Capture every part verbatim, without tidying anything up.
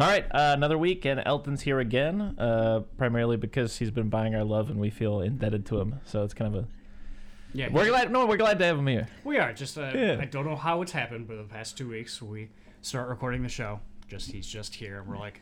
All right, uh, another week, and Elton's here again, uh, primarily because he's been buying our love, and we feel indebted to him. So it's kind of a yeah. We're glad. No, we're glad to have him here. We are. Just uh, yeah. I don't know how it's happened, but the past two weeks we start recording the show. Just he's just here, and we're like,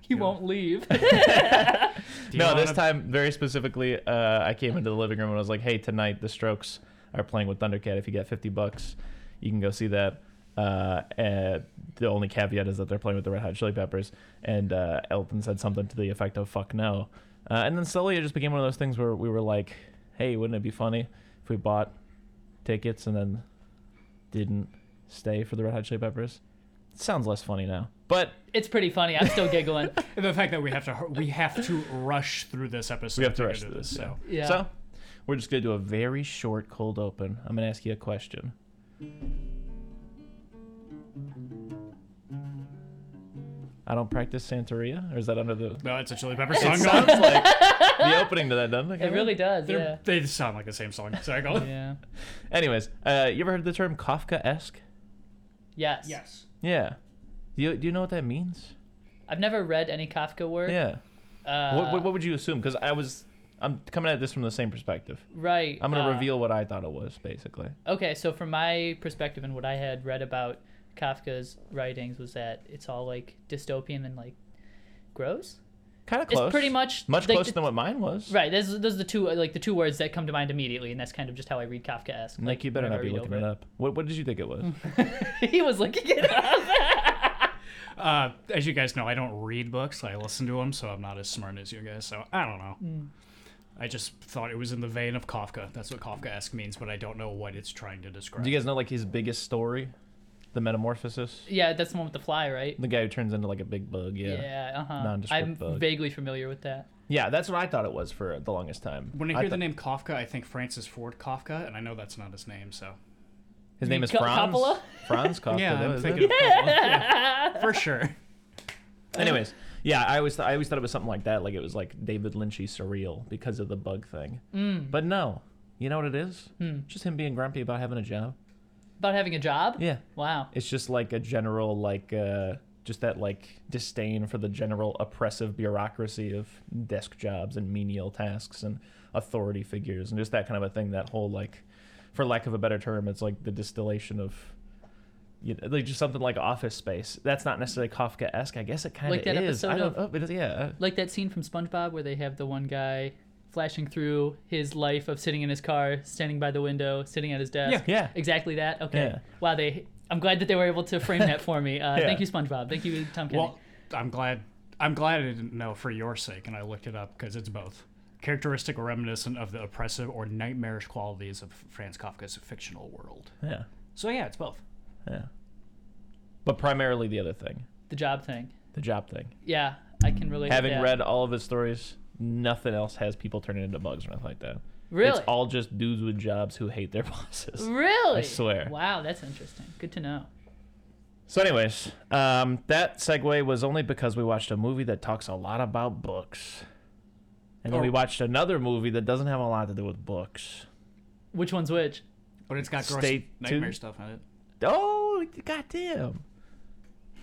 he won't know. leave. no, this wanna... time very specifically, uh, I came into the living room and I was like, hey, tonight the Strokes are playing with Thundercat. If you got fifty bucks, you can go see that. Uh, and the only caveat is that they're playing with the Red Hot Chili Peppers, and uh, Elton said something to the effect of "fuck no," uh, and then slowly it just became one of those things where we were like, "Hey, wouldn't it be funny if we bought tickets and then didn't stay for the Red Hot Chili Peppers?" It sounds less funny now, but it's pretty funny. I'm still giggling. And the fact that we have to we have to rush through this episode. We have to, to rush through this. this so yeah. so we're just gonna do a very short cold open. I'm gonna ask you a question. I don't practice Santeria, or is that under the? No, it's a Chili Pepper song. It sounds like the opening to that, doesn't it? It really does. They're, yeah, they just sound like the same song. Sorry, go. Yeah. Anyways, uh, you ever heard the term Kafka-esque? Yes. Yes. Yeah. Do you do you know what that means? I've never read any Kafka work. Yeah. Uh, what, what what would you assume? Because I was I'm coming at this from the same perspective. Right. I'm gonna uh, reveal what I thought it was, basically. Okay, so from my perspective and what I had read about Kafka's writings was that it's all like dystopian and like gross, kind of close. It's pretty much much like, closer than what mine was. Right. Those those are the two like the two words that come to mind immediately, and that's kind of just how I read Kafka-esque. Like, like you better not be looking it up. What what did you think it was? He was looking it up. uh, as you guys know, I don't read books. I listen to them, so I'm not as smart as you guys. So I don't know. Mm. I just thought it was in the vein of Kafka. That's what Kafka-esque means, but I don't know what it's trying to describe. Do you guys know like his biggest story? The Metamorphosis? Yeah, that's the one with the fly, right? The guy who turns into like a big bug, yeah. Yeah, uh-huh. Nondescript I'm bug. vaguely familiar with that. Yeah, that's what I thought it was for the longest time. When I hear I th- the name Kafka, I think Francis Ford Kafka, and I know that's not his name, so... His you name is Ka- Franz? Coppola? Franz Kafka. Yeah, I'm was thinking it. of Coppola. Yeah, for sure. Anyways, yeah, I always, th- I always thought it was something like that, like it was like David Lynchy surreal because of the bug thing. Mm. But no, you know what it is? Mm. Just him being grumpy about having a job. About having a job? Yeah. Wow. It's just like a general, like, uh, just that, like, disdain for the general oppressive bureaucracy of desk jobs and menial tasks and authority figures and just that kind of a thing. That whole, like, for lack of a better term, it's like the distillation of, you know, like, just something like Office Space. That's not necessarily Kafka-esque. I guess it kind of is. Like that is. episode I don't, of, oh, it is, yeah. Like that scene from SpongeBob where they have the one guy flashing through his life of sitting in his car, standing by the window, sitting at his desk. Yeah, yeah. Exactly that. Okay. Yeah. Wow, they I'm glad that they were able to frame that for me. Uh, yeah. Thank you, SpongeBob. Thank you, Tom Kenny. Well, I'm glad I'm glad I didn't know for your sake, and I looked it up because it's both. Characteristic or reminiscent of the oppressive or nightmarish qualities of Franz Kafka's fictional world. Yeah. So yeah, it's both. Yeah. But primarily the other thing. The job thing. The job thing. Yeah, I can relate. Having to that. read all of his stories, nothing else has people turning into bugs or nothing like that. Really? It's all just dudes with jobs who hate their bosses. Really? I swear. Wow, that's interesting. Good to know. So anyways, um, that segue was only because we watched a movie that talks a lot about books. And then oh. we watched another movie that doesn't have a lot to do with books. Which one's which? But it's got gross nightmare two? stuff in it. Oh, goddamn.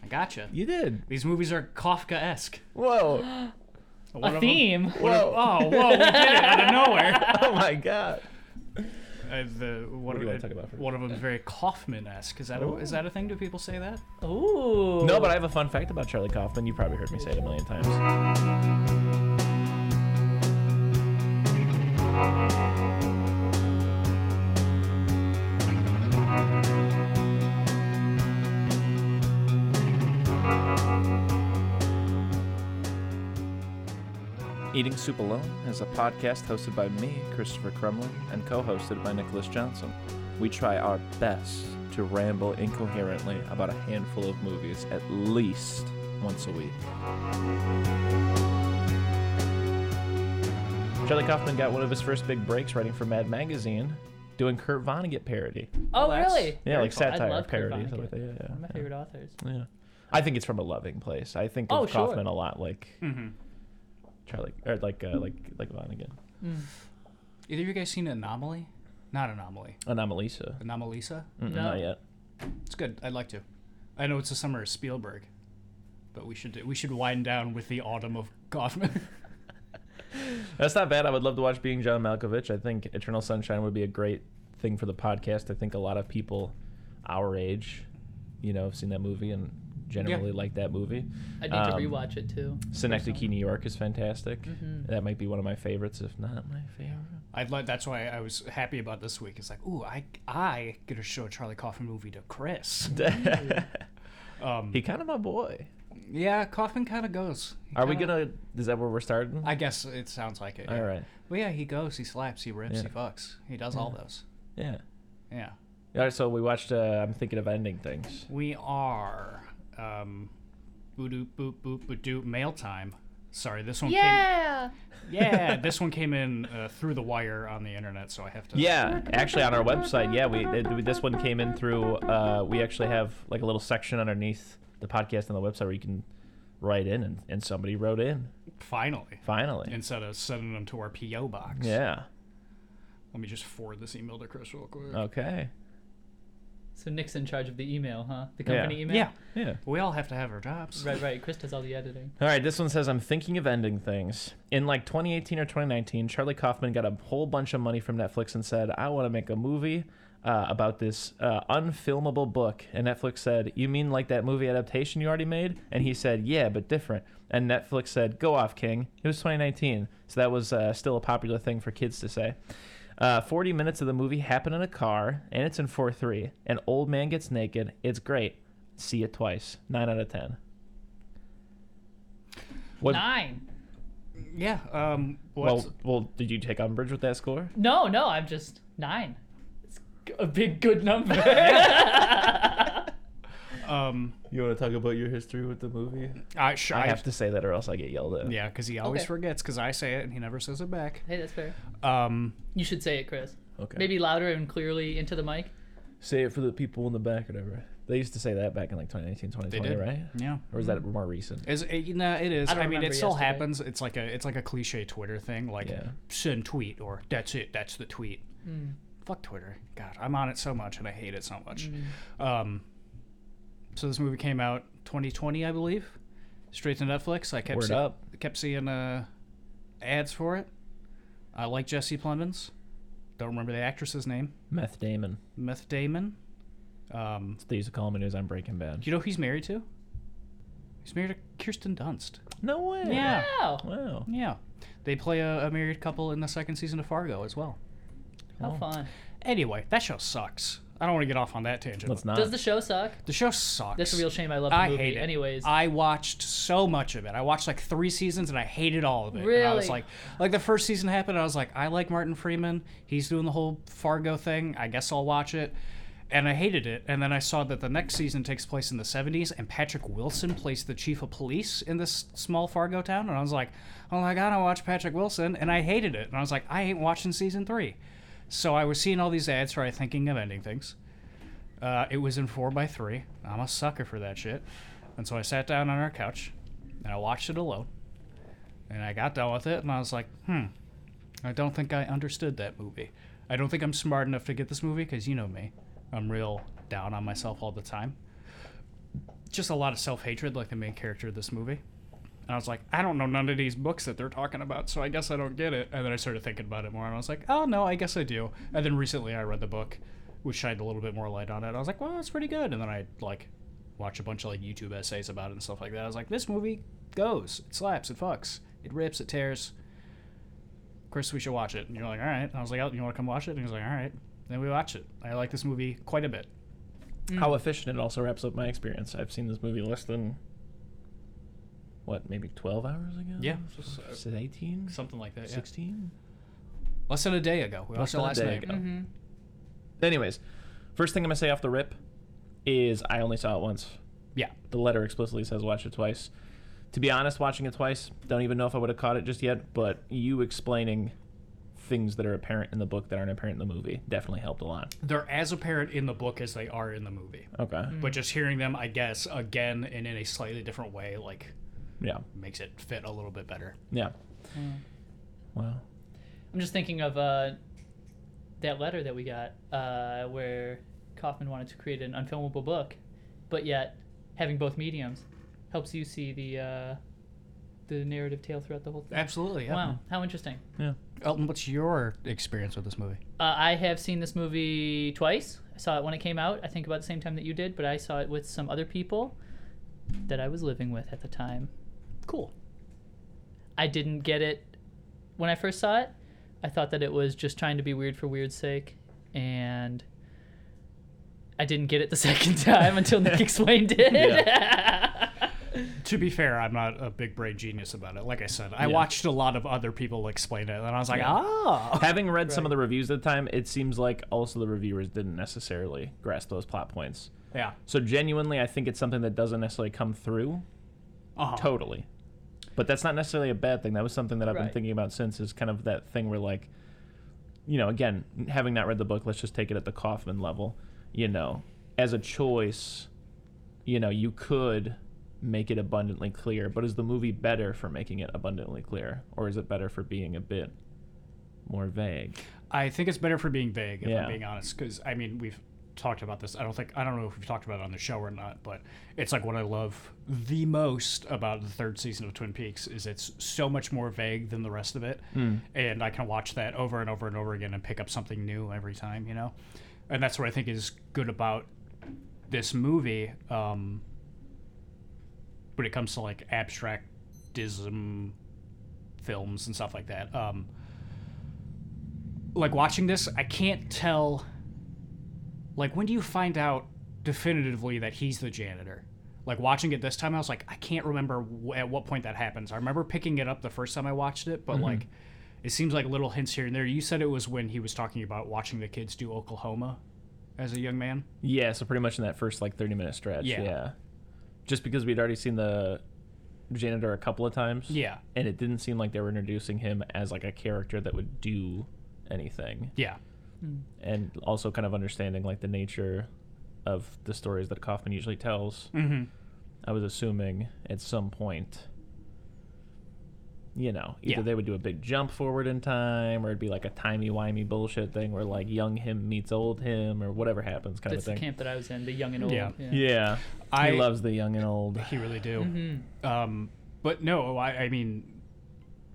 I gotcha. You did. These movies are Kafka-esque. Whoa. One a theme. Them, whoa! Of, oh, whoa! We did it out of nowhere. Oh my god! Uh, the, what do I talk about? First? One of them is very Kaufman-esque. Is that a, is that a thing? Do people say that? Ooh. No, but I have a fun fact about Charlie Kaufman. You probably heard me say it a million times. Eating Soup Alone is a podcast hosted by me, Christopher Crumley, and co-hosted by Nicholas Johnson. We try our best to ramble incoherently about a handful of movies at least once a week. Charlie Kaufman got one of his first big breaks writing for Mad Magazine, doing Kurt Vonnegut parody. Oh, well, really? Yeah, Very like cool. satire parody. Kurt Vonnegut. Yeah, yeah, One of my yeah. favorite authors. Yeah, I think it's from a loving place. I think of oh, Kaufman sure. a lot like... Mm-hmm. Charlie, or like uh, like like Vonnegut. Mm. Either of you guys seen Anomaly? Not Anomaly. Anomalisa. Anomalisa? No. Not yet. It's good. I'd like to. I know it's the summer of Spielberg. But we should we should wind down with the Autumn of Kaufman. That's not bad. I would love to watch Being John Malkovich. I think Eternal Sunshine would be a great thing for the podcast. I think a lot of people our age, you know, have seen that movie and generally yeah. like that movie. I need um, to rewatch it too. Synecdoche, New York is fantastic. Mm-hmm. That might be one of my favorites, if not my favorite. I'd like. That's why I was happy about this week. It's like, ooh, I I get to show a Charlie Kaufman movie to Chris. um, he kind of my boy. Yeah, Kaufman kind of goes. He Are kinda, we gonna? Is that where we're starting? I guess it sounds like it. Yeah. All right. Well, yeah, he goes, he slaps, he rips, yeah. he fucks, he does yeah. all those. Yeah. Yeah. All right. So we watched. Uh, I'm Thinking of Ending Things. We are. Um, boop boop boop boop doop. Mail time. Sorry, this one. Yeah. Came, yeah, this one came in uh, through the wire on the internet, so I have to. Yeah, actually, on our website. Yeah, we it, this one came in through. Uh, we actually have like a little section underneath the podcast on the website where you can write in, and, and somebody wrote in. Finally. Finally. Instead of sending them to our P O box. Yeah. Let me just forward this email to Chris real quick. Okay. So Nick's in charge of the email, huh? The company yeah. email? Yeah. Yeah. We all have to have our jobs. Right, right. Chris does all the editing. All right, this one says, I'm Thinking of Ending Things. In like twenty eighteen or twenty nineteen, Charlie Kaufman got a whole bunch of money from Netflix and said, I want to make a movie uh, about this uh, unfilmable book. And Netflix said, you mean like that movie adaptation you already made? And he said, yeah, but different. And Netflix said, go off, King. It was twenty nineteen, so that was uh, still a popular thing for kids to say. Uh, forty minutes of the movie happen in a car, and it's in four three. An old man gets naked. It's great. See it twice. nine out of ten. What, nine. Yeah. Um, well, well, did you take umbrage with that score? No, no. I'm just nine. It's a big, good number. um, you want to talk about your history with the movie? I, sh- I have I, to say that or else I get yelled at. Yeah, because he always okay. forgets because I say it and he never says it back. Hey, that's fair. Um, you should say it, Chris. Okay. Maybe louder and clearly into the mic. Say it for the people in the back or whatever. They used to say that back in like twenty nineteen, twenty twenty, right? Yeah. Or is that more recent? Is it, no, it is. I, don't I mean, it still yesterday. happens. It's like a it's like a cliche Twitter thing, like yeah. send tweet or that's it, that's the tweet. Mm. Fuck Twitter. God, I'm on it so much and I hate it so much. Mm. Um. So this movie came out twenty twenty, I believe, straight to Netflix. I kept see- up. kept seeing uh, ads for it. I like Jesse Plemons. Don't remember the actress's name. Meth Damon. Meth Damon. Um, they used to call him in news on Breaking Bad. You know who he's married to? He's married to Kirsten Dunst. No way. Yeah. Wow. wow. Yeah. They play a, a married couple in the second season of Fargo as well. How oh. fun. Anyway, that show sucks. I don't want to get off on that tangent. Let's not. Does the show suck? The show sucks. That's a real shame. I love the I movie. I hate it. Anyways. I watched so much of it. I watched like three seasons, and I hated all of it. Really? And I was like, like the first season happened, and I was like, I like Martin Freeman. He's doing the whole Fargo thing. I guess I'll watch it. And I hated it. And then I saw that the next season takes place in the seventies, and Patrick Wilson plays the chief of police in this small Fargo town. And I was like, oh my God, I watched Patrick Wilson, and I hated it. And I was like, I ain't watching season three. So I was seeing all these ads for I'm Thinking of Ending Things. Uh, it was in four by three. I'm a sucker for that shit. And so I sat down on our couch, and I watched it alone. And I got done with it, and I was like, hmm, I don't think I understood that movie. I don't think I'm smart enough to get this movie, because you know me. I'm real down on myself all the time. Just a lot of self-hatred, like the main character of this movie. And I was like, I don't know none of these books that they're talking about, so I guess I don't get it. And then I started thinking about it more, and I was like, oh, no, I guess I do. And then recently I read the book, which shined a little bit more light on it. I was like, well, it's pretty good. And then I, like, watched a bunch of, like, YouTube essays about it and stuff like that. I was like, this movie goes. It slaps. It fucks. It rips. It tears. Chris, we should watch it. And you're like, all right. And I was like, oh, you want to come watch it? And he was like, all right. And then we watched it. I like this movie quite a bit. Mm. How efficient it also wraps up my experience. I've seen this movie less than... what, maybe twelve hours ago? Yeah. Is it eighteen? Something like that, yeah. sixteen? Less than a day ago. We watched it last night. Mm-hmm. Anyways, first thing I'm going to say off the rip is I only saw it once. Yeah. The letter explicitly says watch it twice. To be honest, watching it twice, don't even know if I would have caught it just yet, but you explaining things that are apparent in the book that aren't apparent in the movie definitely helped a lot. They're as apparent in the book as they are in the movie. Okay. Mm-hmm. But just hearing them, I guess, again and in a slightly different way, like... yeah, makes it fit a little bit better. Yeah. Mm. Wow. I'm just thinking of uh, that letter that we got uh, where Kaufman wanted to create an unfilmable book, but yet having both mediums. helps you see the uh, the narrative tale throughout the whole thing. Absolutely. Yeah. Wow, how interesting. Yeah. Elton, what's your experience with this movie? Uh, I have seen this movie twice. I saw it when it came out, I think about the same time that you did, but I saw it with some other people that I was living with at the time. Cool. I didn't get it when I first saw it. I thought that it was just trying to be weird for weird's sake, and I didn't get it the second time until Nick explained it. Yeah. To be fair, I'm not a big brain genius about it. Like I said, I yeah. watched a lot of other people explain it, and I was like, yeah. oh. Having read right. some of the reviews at the time, it seems like also the reviewers didn't necessarily grasp those plot points. Yeah. So genuinely, I think it's something that doesn't necessarily come through uh-huh. totally. But that's not necessarily a bad thing. That was something that I've right. been thinking about since, is kind of that thing where, like, you know, again, having not read the book, let's just take it at the Kaufman level. You know, as a choice, you know, you could make it abundantly clear, but is the movie better for making it abundantly clear, or is it better for being a bit more vague? I think it's better for being vague, if yeah. I'm being honest, because, I mean, we've talked about this. I don't think I don't know if we've talked about it on the show or not, but it's like what I love the most about the third season of Twin Peaks is it's so much more vague than the rest of it, mm. and I can watch that over and over and over again and pick up something new every time, you know? And that's what I think is good about this movie um, when it comes to, like, abstractism films and stuff like that. Um, like, watching this, I can't tell... Like, when do you find out definitively that he's the janitor? Like, watching it this time, I was like, I can't remember w- at what point that happens. I remember picking it up the first time I watched it, but, mm-hmm. like... It seems like little hints here and there. You said it was when he was talking about watching the kids do Oklahoma as a young man? Yeah, so pretty much in that first, like, thirty-minute stretch. Yeah. yeah. Just because we'd already seen the janitor a couple of times. Yeah. And it didn't seem like they were introducing him as, like, a character that would do anything. Yeah. Mm. And also kind of understanding, like, the nature of the stories that Kaufman usually tells. Mm-hmm. I was assuming at some point... You know, either yeah. they would do a big jump forward in time, or it'd be like a timey-wimey bullshit thing where, like, young him meets old him, or whatever happens kind That's of thing. That's the camp that I was in, the young and old. Yeah. Yeah. yeah. I, he loves the young and old. He really do. Mm-hmm. Um, but, no, I, I mean,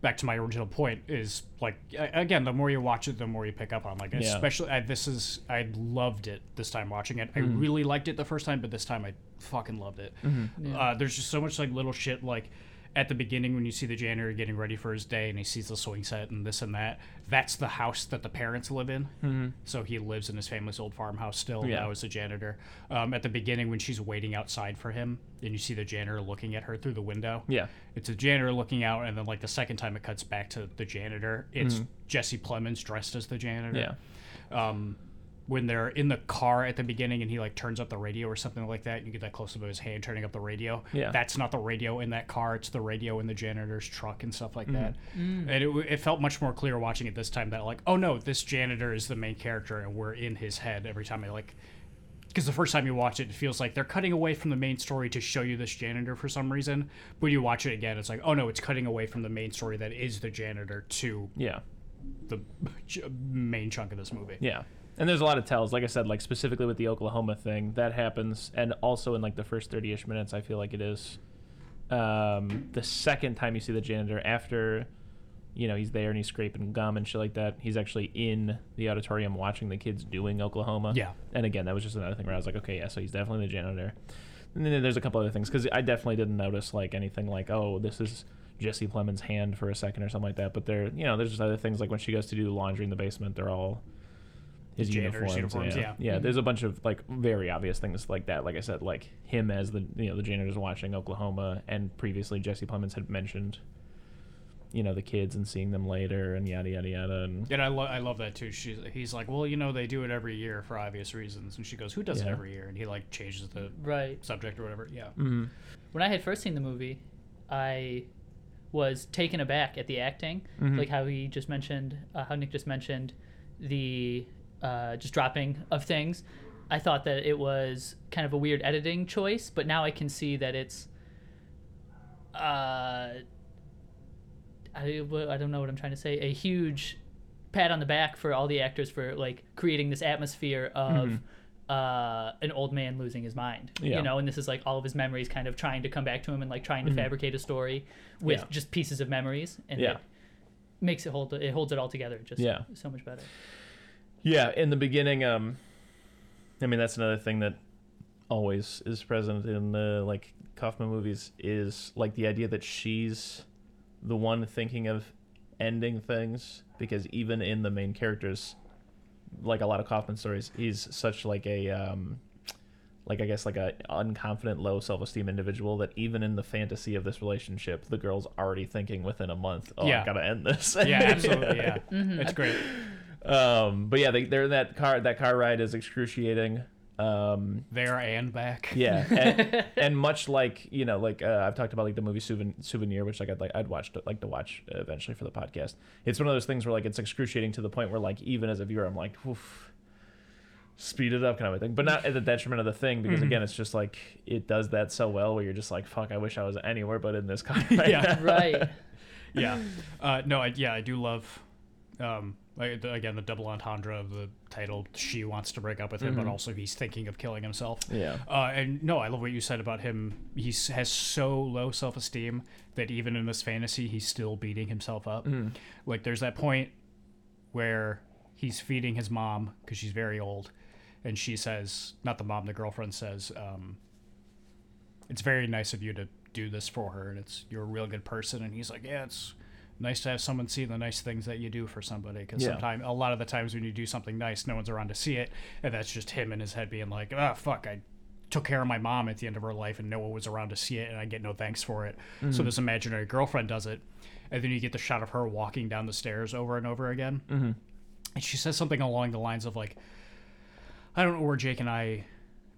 back to my original point is, like, again, the more you watch it, the more you pick up on. Like, yeah. especially, I, this is, I loved it this time watching it. I mm. really liked it the first time, but this time I fucking loved it. Mm-hmm. Yeah. Uh, there's just so much, like, little shit, like... At the beginning, when you see the janitor getting ready for his day and he sees the swing set and this and that, that's the house that the parents live in. Mm-hmm. So he lives in his family's old farmhouse still. Yeah. Now as the janitor. Um, at the beginning, when she's waiting outside for him, and you see the janitor looking at her through the window. Yeah. It's a janitor looking out, and then, like, the second time it cuts back to the janitor, it's mm-hmm. Jesse Plemons dressed as the janitor. Yeah. Um, when they're in the car at the beginning and he, like, turns up the radio or something like that, you get that close-up of his hand turning up the radio. Yeah. That's not the radio in that car. It's the radio in the janitor's truck and stuff like mm. that. Mm. And it, it felt much more clear watching it this time that, like, oh, no, this janitor is the main character and we're in his head every time I, like... Because the first time you watch it, it feels like they're cutting away from the main story to show you this janitor for some reason. But when you watch it again, it's like, oh, no, it's cutting away from the main story that is the janitor to yeah. the main chunk of this movie. Yeah. And there's a lot of tells. Like I said, like, specifically with the Oklahoma thing, that happens. And also in, like, the first thirty-ish minutes, I feel like it is. Um, the second time you see the janitor, after, you know, he's there and he's scraping gum and shit like that, he's actually in the auditorium watching the kids doing Oklahoma. Yeah. And, again, that was just another thing where I was like, okay, yeah, so he's definitely the janitor. And then there's a couple other things. Because I definitely didn't notice, like, anything like, oh, this is Jesse Plemons' hand for a second or something like that. But there, you know, there's just other things. Like, when she goes to do laundry in the basement, they're all... His uniforms, uniforms, yeah. Yeah. yeah. There's a bunch of, like, very obvious things like that. Like I said, like, him as the, you know, the janitor's watching Oklahoma, and previously Jesse Plemons had mentioned, you know, the kids and seeing them later and yada, yada, yada. And, and I, lo- I love that, too. She's, he's like, well, you know, they do it every year for obvious reasons. And she goes, who does yeah. it every year? And he, like, changes the right. subject or whatever. Yeah. Mm-hmm. When I had first seen the movie, I was taken aback at the acting. Mm-hmm. Like, how he just mentioned, uh, how Nick just mentioned the... Uh, just dropping of things. I thought that it was kind of a weird editing choice, but now I can see that it's uh, I, I don't know what I'm trying to say, a huge pat on the back for all the actors for, like, creating this atmosphere of mm-hmm. uh, an old man losing his mind, yeah. you know, and this is like all of his memories kind of trying to come back to him and like trying to mm-hmm. fabricate a story with yeah. just pieces of memories, and yeah. it makes it hold, it holds it all together just yeah. so much better. Yeah. In the beginning, um, I mean, that's another thing that always is present in the like Kaufman movies is like the idea that she's the one thinking of ending things, because even in the main characters, like a lot of Kaufman stories, he's such like a um like I guess like a unconfident, low self-esteem individual that even in the fantasy of this relationship, the girl's already thinking within a month, oh yeah. I gotta end this. Yeah, absolutely. Yeah. Mm-hmm. It's great. Um but yeah, they, they're in that car that car ride is excruciating. Um there and back. Yeah. And, and much like, you know, like uh, I've talked about like the movie Souvenir, which like I'd like I'd watched like to watch eventually for the podcast. It's one of those things where like it's excruciating to the point where like even as a viewer I'm like, oof, speed it up kind of a thing, but not at the detriment of the thing, because mm-hmm. again, it's just like it does that so well where you're just like, fuck, I wish I was anywhere but in this car. Right yeah, now. Right. yeah. Uh no, I, yeah, I do love um Like, again, the double entendre of the title, she wants to break up with him, mm-hmm. but also he's thinking of killing himself. Yeah. Uh, and no, I love what you said about him. He has so low self-esteem that even in this fantasy, he's still beating himself up. Mm-hmm. Like, there's that point where he's feeding his mom because she's very old, and she says, not the mom, the girlfriend says, um, it's very nice of you to do this for her, and it's you're a real good person. And he's like, yeah, it's nice to have someone see the nice things that you do for somebody, because yeah. sometimes, a lot of the times when you do something nice, no one's around to see it, and that's just him in his head being like, ah, oh, fuck, I took care of my mom at the end of her life, and no one was around to see it, and I get no thanks for it. Mm-hmm. So this imaginary girlfriend does it, and then you get the shot of her walking down the stairs over and over again, mm-hmm. and she says something along the lines of like, I don't know where Jake and I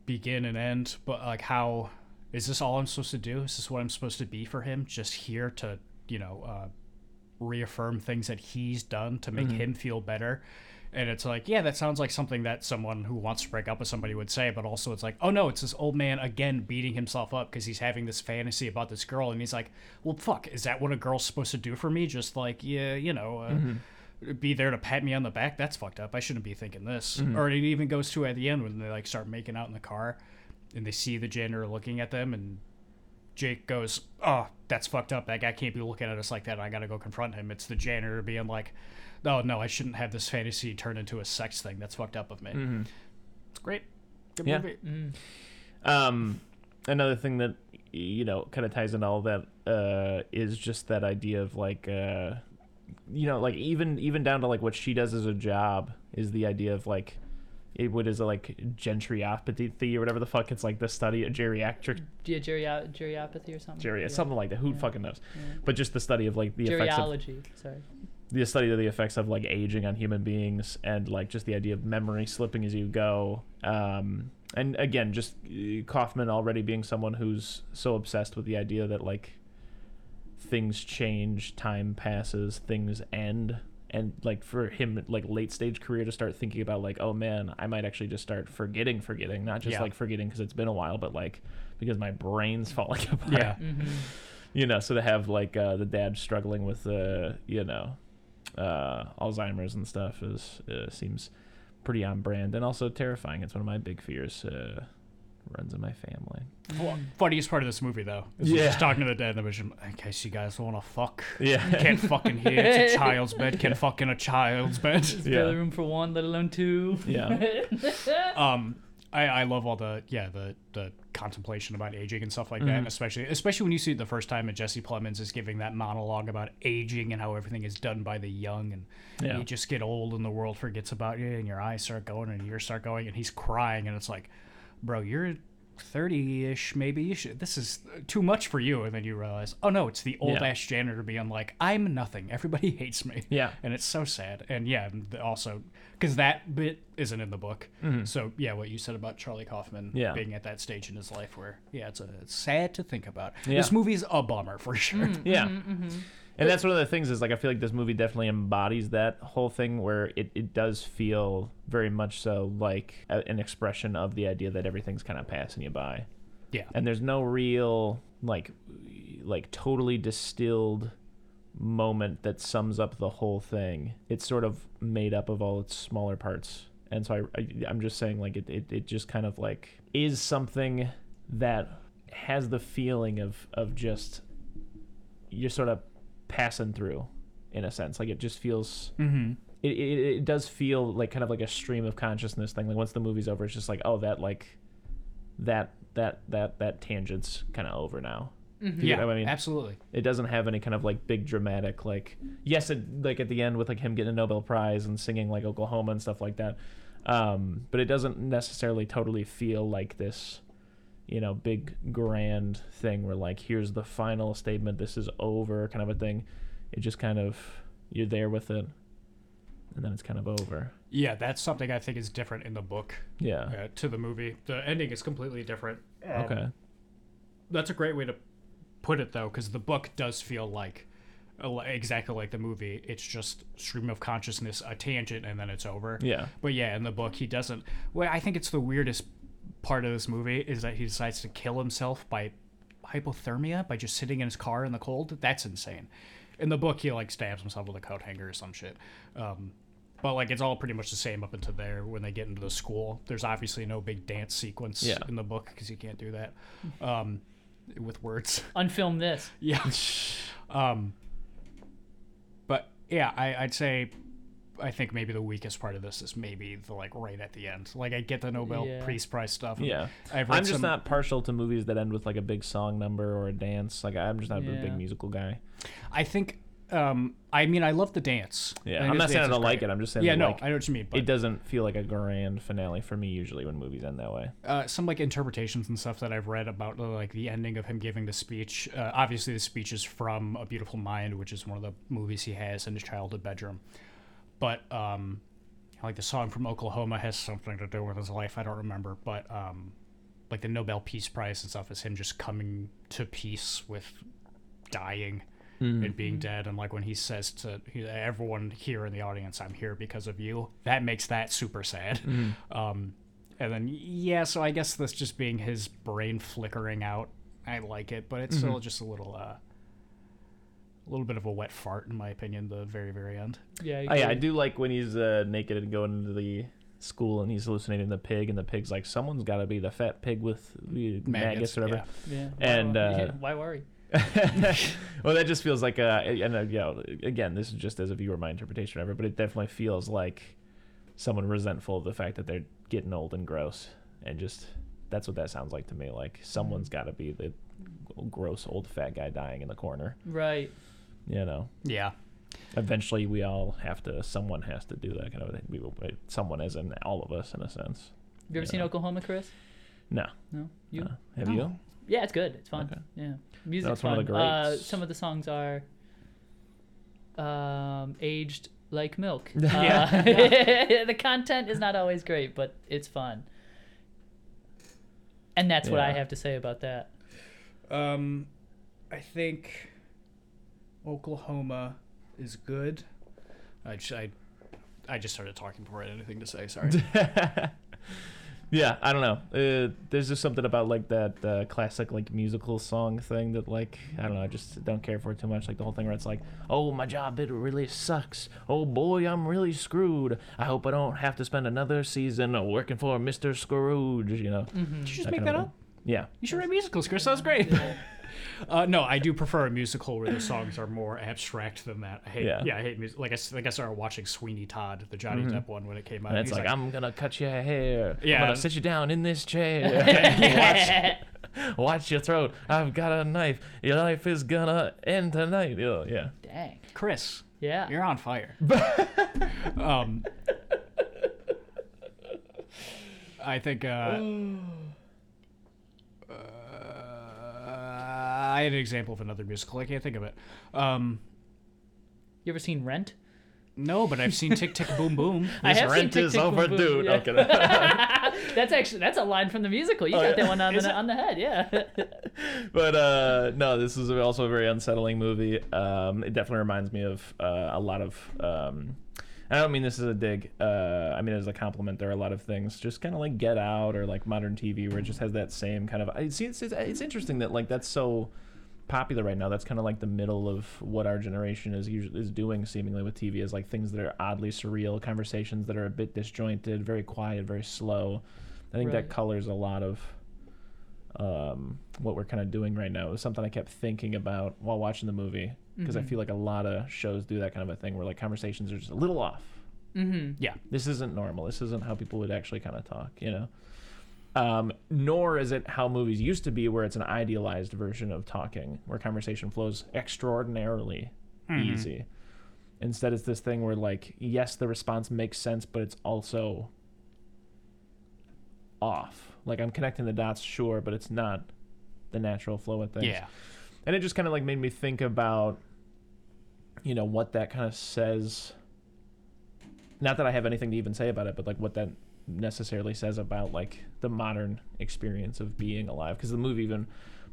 begin and end, but like, how is this all I'm supposed to do? Is this what I'm supposed to be for him? Just here to, you know, uh, reaffirm things that he's done to make mm-hmm. him feel better. And it's like, yeah, that sounds like something that someone who wants to break up with somebody would say, but also it's like, oh no, it's this old man again beating himself up because he's having this fantasy about this girl, and he's like, well fuck, is that what a girl's supposed to do for me? Just like, yeah, you know, uh, mm-hmm. be there to pat me on the back? That's fucked up. I shouldn't be thinking this. Mm-hmm. Or it even goes to at the end when they like start making out in the car and they see the janitor looking at them, and Jake goes, oh, that's fucked up. That guy can't be looking at us like that. I gotta go confront him. It's the janitor being like, oh, no, I shouldn't have this fantasy turned into a sex thing. That's fucked up of me. Mm-hmm. It's great. Good yeah. movie. Mm. Um, another thing that, you know, kind of ties into all that uh, is just that idea of like, uh, you know, like even even down to like what she does as a job is the idea of like, It would is a like geriatropathy or whatever the fuck. It's like the study of geriatric. Yeah, geria- geriatropathy or something. Geria, yeah. something like that. Who yeah. fucking knows? Yeah. But just the study of like the Geriology, effects of, sorry. The study of the effects of like aging on human beings, and like just the idea of memory slipping as you go. Um, and again, just Kaufman already being someone who's so obsessed with the idea that like things change, time passes, things end. And like for him, like late stage career to start thinking about like, oh man, I might actually just start forgetting, forgetting, not just yeah. like forgetting because it's been a while, but like because my brain's falling apart. Yeah, mm-hmm. you know. So to have like uh, the dad struggling with uh, you know uh, Alzheimer's and stuff is uh, seems pretty on brand, and also terrifying. It's one of my big fears. Uh, runs in my family. Well, funniest part of this movie though is yeah. just talking to the dad in the vision, in case you guys want to fuck, yeah can't fucking hear, it's a child's bed, can't fuck in a child's bed, there's yeah. barely room for one, let alone two. Yeah. um I, I love all the yeah the the contemplation about aging and stuff like mm-hmm. that, and especially especially when you see it the first time, and Jesse Plemons is giving that monologue about aging and how everything is done by the young, and yeah. you just get old and the world forgets about you, and your eyes start going and your ears start going, and he's crying, and it's like, bro, you're thirty-ish, maybe you should, this is too much for you. And then you realize, oh no, it's the old yeah. ass janitor being like, I'm nothing, everybody hates me. Yeah. And it's so sad. And yeah, also because that bit isn't in the book. Mm-hmm. So yeah, what you said about Charlie Kaufman yeah. being at that stage in his life where yeah it's, a, it's sad to think about. Yeah. This movie's a bummer for sure. Mm-hmm, yeah. Mm-hmm. And that's one of the things is like, I feel like this movie definitely embodies that whole thing where it, it does feel very much so like a, an expression of the idea that everything's kind of passing you by. Yeah. And there's no real like like totally distilled moment that sums up the whole thing. It's sort of made up of all its smaller parts And so I, I, I'm just saying, like, it, it, it just kind of, like, is something that has the feeling of, of just, you're sort of passing through, in a sense. Like, it just feels... Mm-hmm. It, it it does feel like kind of like a stream of consciousness thing. Like, once the movie's over, it's just like, oh, that, like, that, that, that, that tangent's kind of over now. Mm-hmm. Yeah, I mean, absolutely. It doesn't have any kind of, like, big dramatic, like, yes, it, like, at the end with, like, him getting a Nobel Prize and singing, like, Oklahoma and stuff like that. Um, but it doesn't necessarily totally feel like this, you know, big grand thing where, like, here's the final statement, this is over, kind of a thing. It just kind of, you're there with it, and then it's kind of over. Yeah, that's something I think is different in the book. Yeah. Uh, to the movie. The ending is completely different. Um, okay. That's a great way to put it, though, because the book does feel like, exactly like the movie, it's just stream of consciousness, a tangent, and then it's over. Yeah. But yeah, in the book, he doesn't. Well, I think it's the weirdest part of this movie is that he decides to kill himself by hypothermia, by just sitting in his car in the cold. That's insane. In the book, he, like, stabs himself with a coat hanger or some shit. Um, but, like, it's all pretty much the same up until there when they get into the school. There's obviously no big dance sequence yeah. in the book because you can't do that um, with words. Unfilm this. Yeah. Um, but, yeah, I, I'd say I think maybe the weakest part of this is maybe, the like, right at the end. Like, I get the Nobel yeah. Peace Prize stuff. Yeah. I've read I'm just some... not partial to movies that end with, like, a big song number or a dance. Like, I'm just not yeah. a big musical guy. I think, um, I mean, I love the dance. Yeah, I'm not saying I don't like it. I'm just saying, yeah, no, like, I know what you mean. But it doesn't feel like a grand finale for me usually when movies end that way. Uh, some like interpretations and stuff that I've read about like the ending of him giving the speech. Uh, obviously, the speech is from A Beautiful Mind, which is one of the movies he has in his childhood bedroom. But um, like the song from Oklahoma has something to do with his life. I don't remember, but um, like the Nobel Peace Prize and stuff is him just coming to peace with dying. Mm-hmm. And being dead, and like when he says to everyone here in the audience, I'm here because of you, that makes that super sad. Mm-hmm. Um, and then, yeah, so I guess this just being his brain flickering out, I like it, but it's mm-hmm. still just a little, uh, a little bit of a wet fart, in my opinion, the very, very end. Yeah, I, I, I do like when he's uh, naked and going into the school and he's hallucinating the pig, and the pig's like, someone's got to be the fat pig with the maggots, maggots or whatever. Yeah, yeah. And uh, why worry? Well, that just feels like a, and uh, you know, again, this is just as a viewer my interpretation of it, but it definitely feels like someone resentful of the fact that they're getting old and gross, and just that's what that sounds like to me. Like someone's got to be the gross old fat guy dying in the corner, right? You know? Yeah. Eventually, we all have to. Someone has to do that kind of thing. We will, someone as in all of us, in a sense. Have you ever you seen know? Oklahoma, Chris? No. No. You? Uh, have no. you? Yeah, it's good. It's fun. Okay. Yeah, music's fun. One of the uh, some of the songs are um, aged like milk. Yeah. Uh, yeah. The content is not always great, but it's fun. And that's yeah. what I have to say about that. Um, I think Oklahoma is good. I just, I, I just started talking before I had anything to say. Sorry. Yeah, I don't know. Uh, there's just something about like that uh, classic like musical song thing that like I don't know. I just don't care for it too much. Like the whole thing where it's like, oh, my job it really sucks. Oh boy, I'm really screwed. I hope I don't have to spend another season working for Mister Scrooge. You know. Mm-hmm. Did you just that make that up? Yeah. You should write musicals, Chris. That was great. Uh, no, I do prefer a musical where the songs are more abstract than that. I hate, yeah. yeah, I hate music. Like I, like I started watching Sweeney Todd, the Johnny mm-hmm. Depp one, when it came out. And it's and like, like, I'm gonna cut your hair. Yeah, I'm gonna sit you down in this chair. watch, watch your throat. I've got a knife. Your life is gonna end tonight. Oh, yeah. Dang, Chris. Yeah. You're on fire. um, I think. Uh, I had an example of another musical. I can't think of it. Um, you ever seen Rent? No, but I've seen Tick Tick Boom Boom. This I have Rent seen Tick is Tick overdue. Boom, boom. Yeah. That's actually that's a line from the musical. You got oh, yeah. that one on is the it? on the head, yeah. But uh, no, this is also a very unsettling movie. Um, it definitely reminds me of uh, a lot of. Um, I don't mean this as a dig. Uh, I mean as a compliment. There are a lot of things, just kind of like Get Out or like modern T V, where it just has that same kind of. I see. It's, it's, it's interesting that like that's so popular right now. That's kind of like the middle of what our generation is usually is doing seemingly with T V, is like things that are oddly surreal, conversations that are a bit disjointed, very quiet, very slow. I think right. that colors a lot of um, what we're kind of doing right now. It was something I kept thinking about while watching the movie, because mm-hmm. I feel like a lot of shows do that kind of a thing where like conversations are just a little off. Mm-hmm. Yeah, this isn't normal. This isn't how people would actually kind of talk, you know? Um, nor is it how movies used to be, where it's an idealized version of talking, where conversation flows extraordinarily mm-hmm. easy. Instead, it's this thing where, like, yes, the response makes sense, but it's also off. Like, I'm connecting the dots, sure, but it's not the natural flow of things. Yeah. And it just kind of, like, made me think about, you know, what that kind of says. Not that I have anything to even say about it, but, like, what that necessarily says about like the modern experience of being alive, because the movie even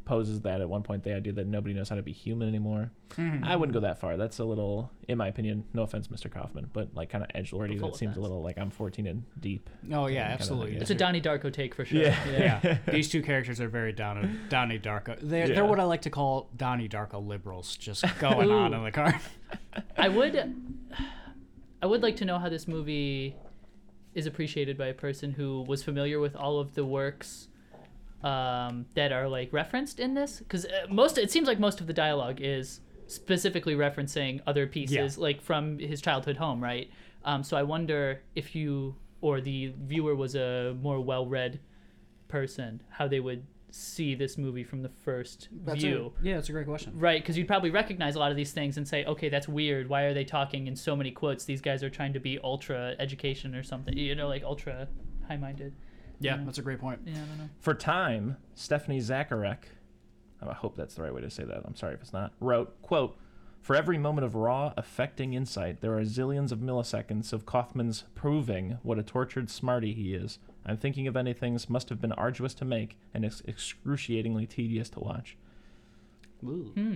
poses that at one point, the idea that nobody knows how to be human anymore. Mm-hmm. I wouldn't go that far. That's a little, in my opinion, no offense, Mister Kaufman, but like kind of edgelordy. That seems a little like I'm fourteen and deep. Oh yeah, absolutely. Kind of, yeah. It's a Donnie Darko take for sure. Yeah, yeah. yeah. These two characters are very Don- Donnie Darko. They're, yeah. they're what I like to call Donnie Darko liberals, just going on in the car. I would, I would like to know how this movie is appreciated by a person who was familiar with all of the works um, that are like referenced in this, because most it seems like most of the dialogue is specifically referencing other pieces, yeah. like from his childhood home, right? Um, so I wonder if you or the viewer was a more well-read person, how they would see this movie from the first that's view. A, yeah, that's a great question. Right, because you'd probably recognize a lot of these things and say, okay, that's weird. Why are they talking in so many quotes? These guys are trying to be ultra education or something, you know, like ultra high-minded. Yeah, you know? That's a great point. Yeah, I don't know. For time, Stephanie Zacharek, I hope that's the right way to say that, I'm sorry if it's not, wrote, quote, "For every moment of raw, affecting insight, there are zillions of milliseconds of Kaufman's proving what a tortured smarty he is. I'm Thinking of Ending Things must have been arduous to make and ex- excruciatingly tedious to watch." Ooh. Hmm.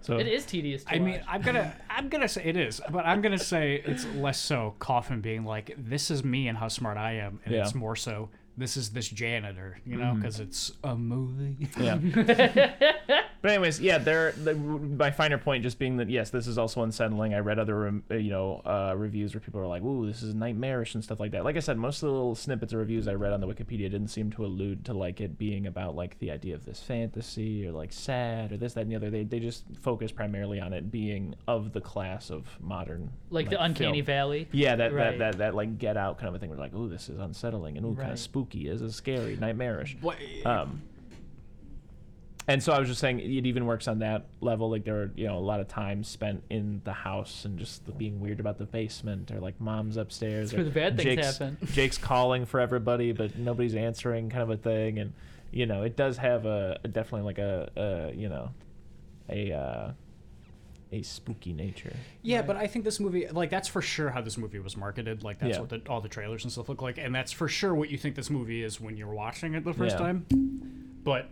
So it is tedious to I watch. I mean, I'm gonna, I'm gonna say it is, but I'm gonna say it's less so Kaufman being like, "This is me and how smart I am," and yeah. it's more so, "This is this janitor," you know, because mm. it's a movie. Yeah. But anyways, yeah, there. The, my finer point just being that yes, this is also unsettling. I read other, you know, uh, reviews where people are like, "Ooh, this is nightmarish" and stuff like that. Like I said, most of the little snippets of reviews I read on the Wikipedia didn't seem to allude to like it being about like the idea of this fantasy or like sad or this, that, and the other. They they just focus primarily on it being of the class of modern, like, like the uncanny film. Valley. Yeah, that, right. that that that like Get Out kind of a thing. Where like, "Ooh, this is unsettling and ooh, right. kind of spooky." Is a scary, nightmarish. Um, and so I was just saying it even works on that level. Like there are, you know, a lot of time spent in the house and just the being weird about the basement or like mom's upstairs. That's where the bad things happen. Jake's calling for everybody, but nobody's answering, kind of a thing. And you know, it does have a, a definitely like a, a you know, a. Uh, a spooky nature. Yeah, right. But I think this movie, like, that's for sure how this movie was marketed. Like, that's yeah. what the, all the trailers and stuff look like, and that's for sure what you think this movie is when you're watching it the first yeah. time. But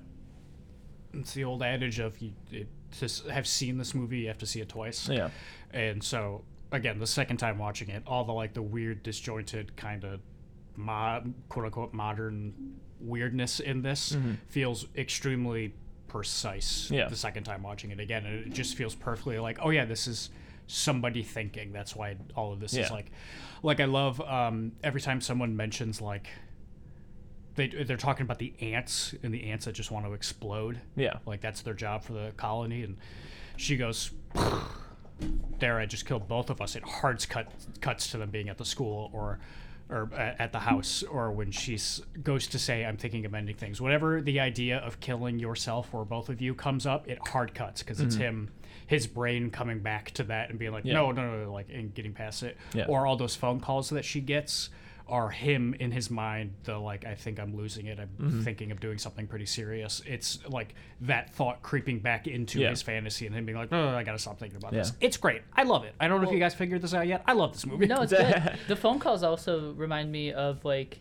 it's the old adage of you it, to have seen this movie, you have to see it twice. Yeah. And so, again, the second time watching it, all the, like, the weird, disjointed kind of mod, quote-unquote modern weirdness in this mm-hmm. feels extremely precise yeah. the second time watching it again, and it just feels perfectly like, oh yeah, this is somebody thinking. That's why all of this yeah. is like like I love um every time someone mentions like they they're talking about the ants and the ants that just want to explode, yeah, like that's their job for the colony, and she goes, "There, I just killed both of us." It hard cut cuts to them being at the school or or at the house, or when she goes to say, "I'm thinking of ending things." Whenever the idea of killing yourself or both of you comes up, it hard cuts, because it's mm-hmm. him, his brain coming back to that and being like, yeah. no, no, no, like, and getting past it. Yeah. Or all those phone calls that she gets are him in his mind, the like, "I think I'm losing it. I'm mm-hmm. thinking of doing something pretty serious." It's like that thought creeping back into yeah. his fantasy and him being like, "No, no, no, I gotta stop thinking about yeah. this." It's great. I love it. I don't well, know if you guys figured this out yet. I love this movie. No, it's good. The phone calls also remind me of like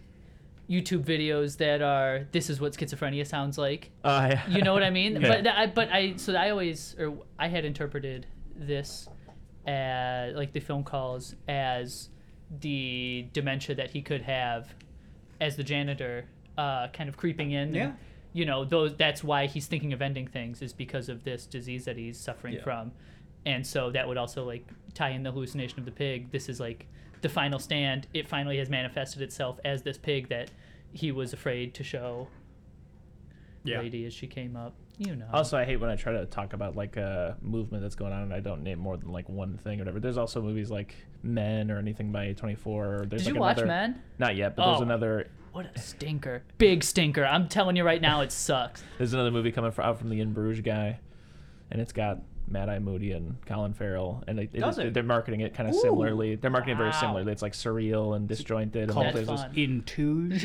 YouTube videos that are, "This is what schizophrenia sounds like." Uh, yeah. You know what I mean? yeah. But I, but I, so I always, or I had interpreted this as like the phone calls as the dementia that he could have as the janitor, uh, kind of creeping in. Yeah. you know, those, that's why he's thinking of ending things, is because of this disease that he's suffering yeah. from. And so that would also, like, tie in the hallucination of the pig. This is, like, the final stand. It finally has manifested itself as this pig that he was afraid to show yeah. lady as she came up. You know. Also, I hate when I try to talk about, like, a movement that's going on and I don't name more than, like, one thing or whatever. There's also movies like Men or anything by twenty-four. There's Did like you watch another... Men? Not yet, but oh. there's another... What a stinker. Big stinker. I'm telling you right now, it sucks. There's another movie coming out from the In Bruges guy, and it's got Mad-Eye Moody and Colin Farrell, and it, it is, it? they're marketing it kind of Ooh, similarly. They're marketing wow. it very similarly. It's like surreal and disjointed. And whole, there's this In Bruges.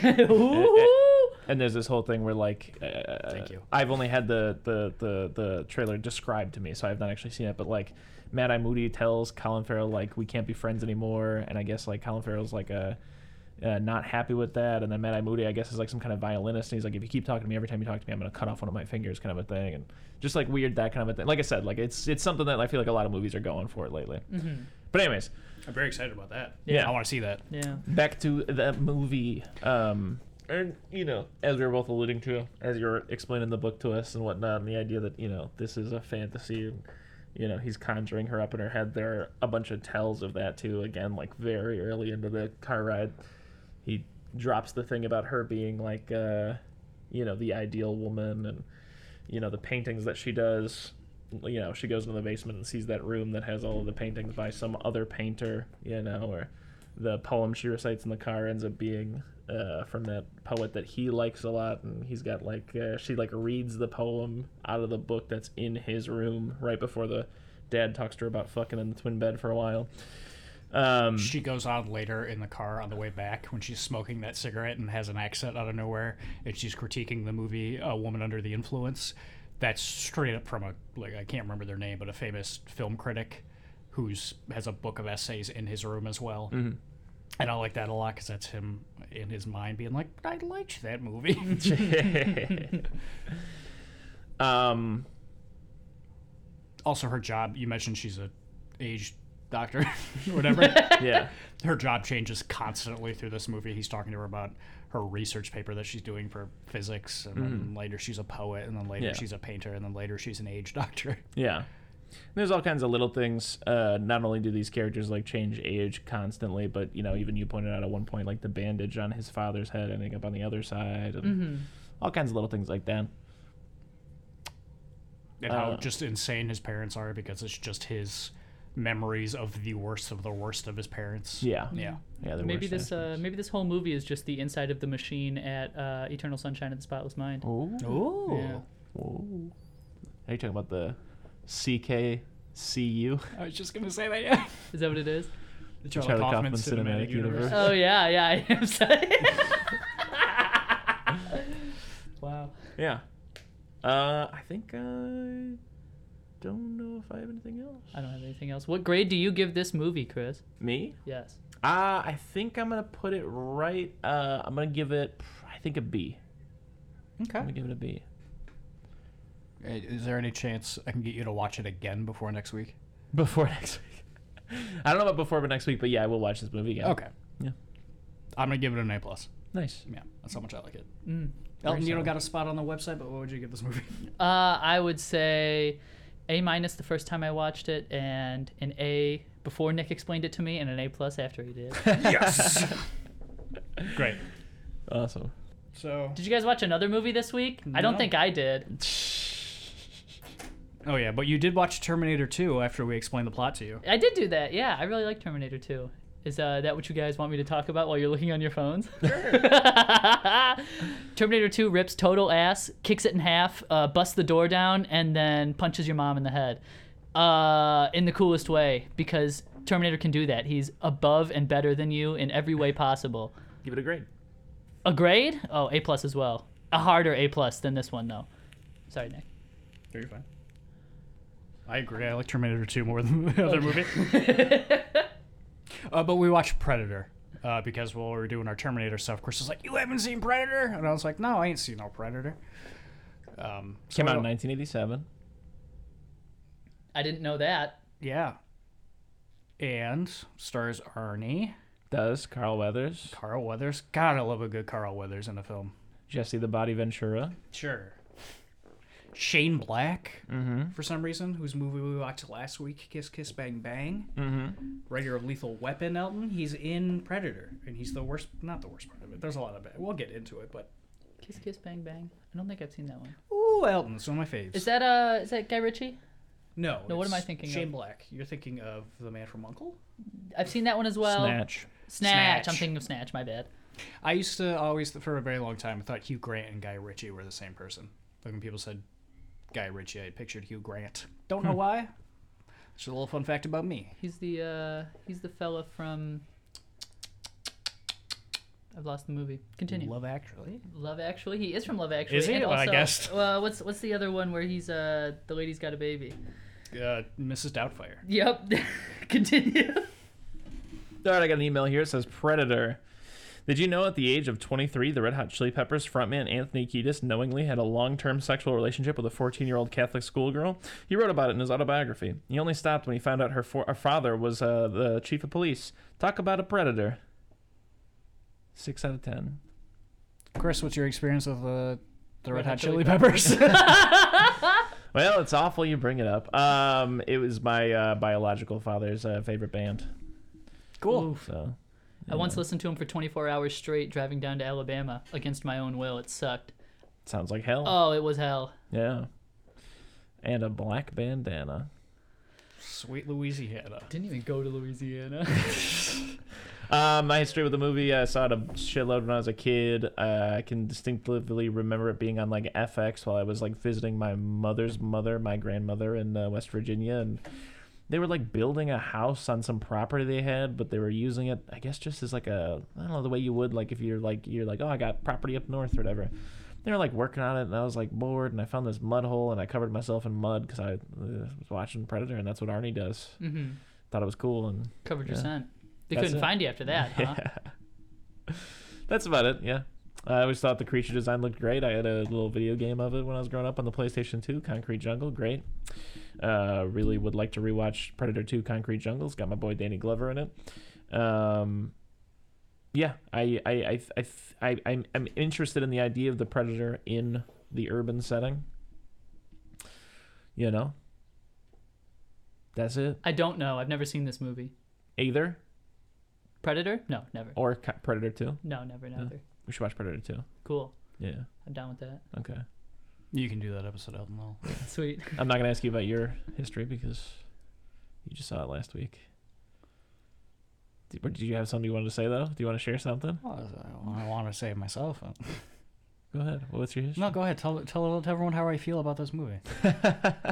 And there's this whole thing where, like, uh, Thank you. I've only had the, the, the, the trailer described to me, so I've not actually seen it, but, like, Mad-Eye Moody tells Colin Farrell, like, we can't be friends anymore, and I guess, like, Colin Farrell's, like, a... Uh, not happy with that, and then Mad-Eye Moody, I guess, is like some kind of violinist, and he's like, if you keep talking to me, every time you talk to me, I'm gonna cut off one of my fingers, kind of a thing, and just like weird, that kind of a thing. Like I said, like it's it's something that I feel like a lot of movies are going for it lately. Mm-hmm. But anyways, I'm very excited about that. Yeah, yeah. I want to see that. Yeah. Back to the movie, um, and you know, as we were both alluding to, as you were explaining the book to us and whatnot, and the idea that, you know, this is a fantasy. And, you know, he's conjuring her up in her head. There are a bunch of tells of that too. Again, like very early into the car ride. He drops the thing about her being like, uh, you know, the ideal woman, and, you know, the paintings that she does. You know, she goes into the basement and sees that room that has all of the paintings by some other painter, you know, or the poem she recites in the car ends up being uh, from that poet that he likes a lot. And he's got like, uh, she like reads the poem out of the book that's in his room right before the dad talks to her about fucking in the twin bed for a while. Um, she goes on later in the car on the way back when she's smoking that cigarette and has an accent out of nowhere, and she's critiquing the movie A Woman Under the Influence. That's straight up from a, like, I can't remember their name, but a famous film critic who's has a book of essays in his room as well. Mm-hmm. And I like that a lot because that's him in his mind being like, I liked that movie. um, also, her job, you mentioned she's a aged doctor or whatever. Yeah. Her job changes constantly through this movie. He's talking to her about her research paper that she's doing for physics, and mm-hmm. then later she's a poet, and then later yeah. she's a painter, and then later she's an age doctor. Yeah. And there's all kinds of little things. Uh, not only do these characters like change age constantly, but, you know, even you pointed out at one point, like the bandage on his father's head ending up on the other side, and mm-hmm. all kinds of little things like that. And uh, how just insane his parents are, because it's just his memories of the worst of the worst of his parents. Yeah, yeah, yeah. Maybe this, uh, maybe this whole movie is just the inside of the machine at uh, Eternal Sunshine of the Spotless Mind. Oh, oh, yeah. Ooh. Are you talking about the C K C U? I was just gonna say that. Yeah, is that what it is? The Charlie, Charlie Kaufman, Kaufman Cinematic, Cinematic Universe. Universe. Oh yeah, yeah. I am sorry. Wow. Yeah. Uh, I think. Uh... don't know if I have anything else. I don't have anything else. What grade do you give this movie, Chris? Me? Yes. Uh, I think I'm going to put it right. Uh, I'm going to give it, I think, a B. Okay. I'm going to give it a B. Is there any chance I can get you to watch it again before next week? Before next week. I don't know about before, but next week, but yeah, I will watch this movie again. Okay. Yeah. I'm going to give it an A plus. Nice. Yeah, that's how much I like it. Mm. Elton, you don't got a spot on the website, but what would you give this movie? uh, I would say... A minus the first time I watched it, and an A before Nick explained it to me, and an A plus after he did. Yes. Great. Awesome. So. Did you guys watch another movie this week? No. I don't think I did. Oh yeah, but you did watch Terminator two after we explained the plot to you. I did do that. Yeah, I really like Terminator two. Is uh, that what you guys want me to talk about while you're looking on your phones? Sure. Terminator two rips total ass, kicks it in half, uh, busts the door down, and then punches your mom in the head. Uh, in the coolest way, because Terminator can do that. He's above and better than you in every way possible. Give it a grade. A grade? Oh, A plus as well. A harder A plus than this one, though. Sorry, Nick. No, you're fine. I agree. I like Terminator two more than the other movie. Uh, but we watched Predator uh, because while we were doing our Terminator stuff, Chris was like, you haven't seen Predator? And I was like, no, I ain't seen no Predator. Um, so Came out in nineteen eighty-seven. I didn't know that. Yeah. And stars Arnie. Does. Carl Weathers. Carl Weathers. God, I love a good Carl Weathers in a film. Jesse the Body Ventura. Sure. Shane Black, mm-hmm. for some reason, whose movie we watched last week, Kiss Kiss Bang Bang. Mm-hmm. Writer of Lethal Weapon, Elton. He's in Predator, and he's the worst, not the worst part of it. There's a lot of it. We'll get into it, but... Kiss Kiss Bang Bang. I don't think I've seen that one. Ooh, Elton. It's one of my faves. Is that, uh, is that Guy Ritchie? No. No, what am I thinking Shane of? Shane Black. You're thinking of The Man from U N C L E? I've seen that one as well. Snatch. Snatch. Snatch. I'm thinking of Snatch, my bad. I used to always, for a very long time, I thought Hugh Grant and Guy Ritchie were the same person. Like when people said Guy Ritchie, I pictured Hugh Grant. Don't know why. It's a little fun fact about me. He's the uh, he's the fella from... I've lost the movie. Continue. Love Actually. Love Actually. He is from Love Actually. Is he? And also, well, I guessed. Well, what's what's the other one where he's uh, the lady's got a baby? Uh, Missus Doubtfire. Yep. Continue. All right, I got an email here. It says Predator. Did you know at the age of twenty-three, the Red Hot Chili Peppers frontman Anthony Kiedis knowingly had a long-term sexual relationship with a fourteen-year-old Catholic schoolgirl? He wrote about it in his autobiography. He only stopped when he found out her, for- her father was uh, the chief of police. Talk about a predator. Six out of ten. Chris, what's your experience with uh, the Red, Red Hot Chili, Chili Peppers? Peppers? Well, it's awful you bring it up. Um, it was my uh, biological father's uh, favorite band. Cool. Ooh. So... I yeah. once listened to him for twenty-four hours straight driving down to Alabama against my own will. It sucked. Sounds like hell. Oh, it was hell. Yeah. And a black bandana. Sweet Louisiana. Didn't even go to Louisiana. uh, my history with the movie, I saw it a shitload when I was a kid. Uh, I can distinctly remember it being on like F X while I was like visiting my mother's mother, my grandmother in uh, West Virginia, and... They were, like, building a house on some property they had, but they were using it, I guess, just as, like, a... I don't know, the way you would, like, if you're, like, you're like, oh, I got property up north or whatever. They were, like, working on it, and I was, like, bored, and I found this mud hole, and I covered myself in mud because I uh, was watching Predator, and that's what Arnie does. Mm-hmm. Thought it was cool, and... Covered yeah. your scent. They that's couldn't it. Find you after that, huh? Yeah. That's about it, yeah. I always thought the creature design looked great. I had a little video game of it when I was growing up on the PlayStation two, Concrete Jungle, great. Uh, really would like to rewatch Predator two, Concrete Jungle. It's got my boy Danny Glover in it. Um, yeah, I, I, I, I, I, I'm, I'm interested in the idea of the Predator in the urban setting. You know? That's it. I don't know. I've never seen this movie. Either? Predator? No, never. Or co- Predator two? No, never, never. Yeah. We should watch Predator two. Cool. Yeah. I'm down with that. Okay. You can do that episode, Elton. Yeah. Sweet. I'm not going to ask you about your history because you just saw it last week. Did, did you have something you wanted to say, though? Do you want to share something? Well, I want to say it myself. Go ahead. What's your history? No, go ahead. Tell, tell, tell everyone how I feel about this movie.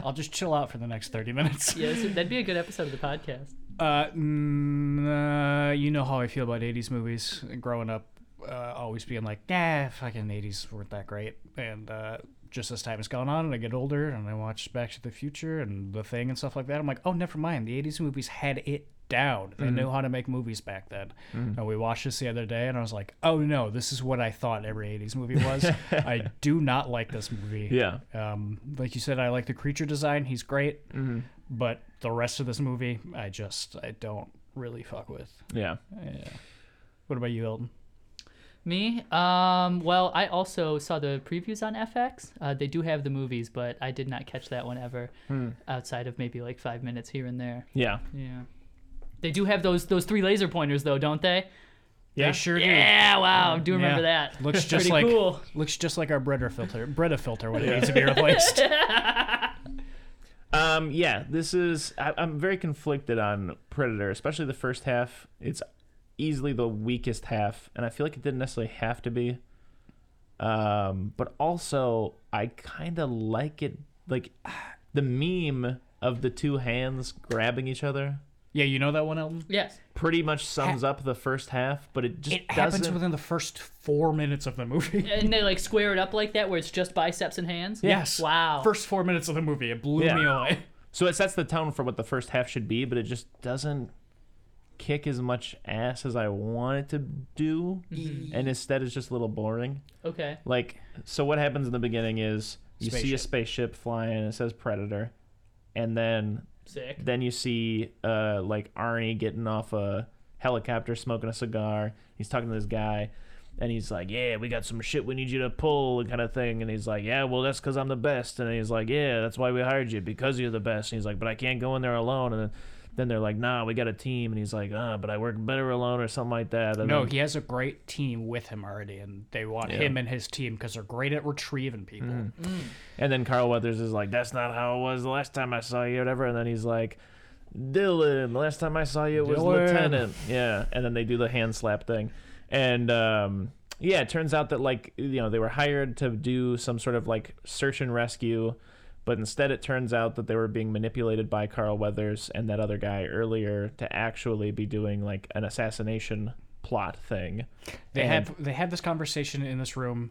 I'll just chill out for the next thirty minutes. Yeah, so that'd be a good episode of the podcast. Uh, mm, uh, you know how I feel about eighties movies growing up. Uh, always being like, nah, fucking eighties weren't that great. And uh, just as time has gone on and I get older and I watch Back to the Future and The Thing and stuff like that, I'm like, oh, never mind. The eighties movies had it down. They mm-hmm. knew how to make movies back then. Mm-hmm. And we watched this the other day and I was like, oh, no, this is what I thought every eighties movie was. I do not like this movie. Yeah. Um, like you said, I like the creature design. He's great. Mm-hmm. But the rest of this movie, I just, I don't really fuck with. Yeah. Yeah. What about you, Elton? Me? Um, well, I also saw the previews on F X. Uh, they do have the movies, but I did not catch that one ever hmm. outside of maybe like five minutes here and there. Yeah. Yeah. They do have those those three laser pointers, though, don't they? Yeah, they sure yeah, do. Yeah, wow. I do remember yeah. that. Looks just like cool. Looks just like our Breda filter, Breda filter when it yeah. needs to be replaced. um, yeah, this is... I, I'm very conflicted on Predator, especially the first half. It's... easily the weakest half, and I feel like it didn't necessarily have to be. Um, but also, I kind of like it, like the meme of the two hands grabbing each other. Yeah, you know that one, Elton? Yes. Pretty much sums ha- up the first half, but it just it doesn't... happens within the first four minutes of the movie. And they, like, square it up like that, where it's just biceps and hands? Yes. Wow. First four minutes of the movie. It blew yeah. me away. So it sets the tone for what the first half should be, but it just doesn't kick as much ass as I want it to do, mm-hmm. and instead it's just a little boring. Okay. Like, so what happens in the beginning is you spaceship. see a spaceship flying, and it says Predator, and then Sick. then you see uh like Arnie getting off a helicopter, smoking a cigar. He's talking to this guy, And he's like, yeah, we got some shit we need you to pull, and kind of thing. And he's like, yeah, well, that's because I'm the best. And he's like, yeah, that's why we hired you, because you're the best. And he's like, but I can't go in there alone. And then, then they're like, nah, we got a team. And he's like, ah, oh, but I work better alone or something like that. And no, then, he has a great team with him already, and they want yeah. him and his team because they're great at retrieving people. Mm-hmm. Mm. And then Carl Weathers is like, that's not how it was the last time I saw you, whatever. And then he's like, Dylan, the last time I saw you it was Dylan. Lieutenant. Yeah. And then they do the hand slap thing. And, um, yeah, it turns out that, like, you know, they were hired to do some sort of, like, search and rescue, but instead it turns out that they were being manipulated by Carl Weathers and that other guy earlier to actually be doing, like, an assassination plot thing. They and have they had this conversation in this room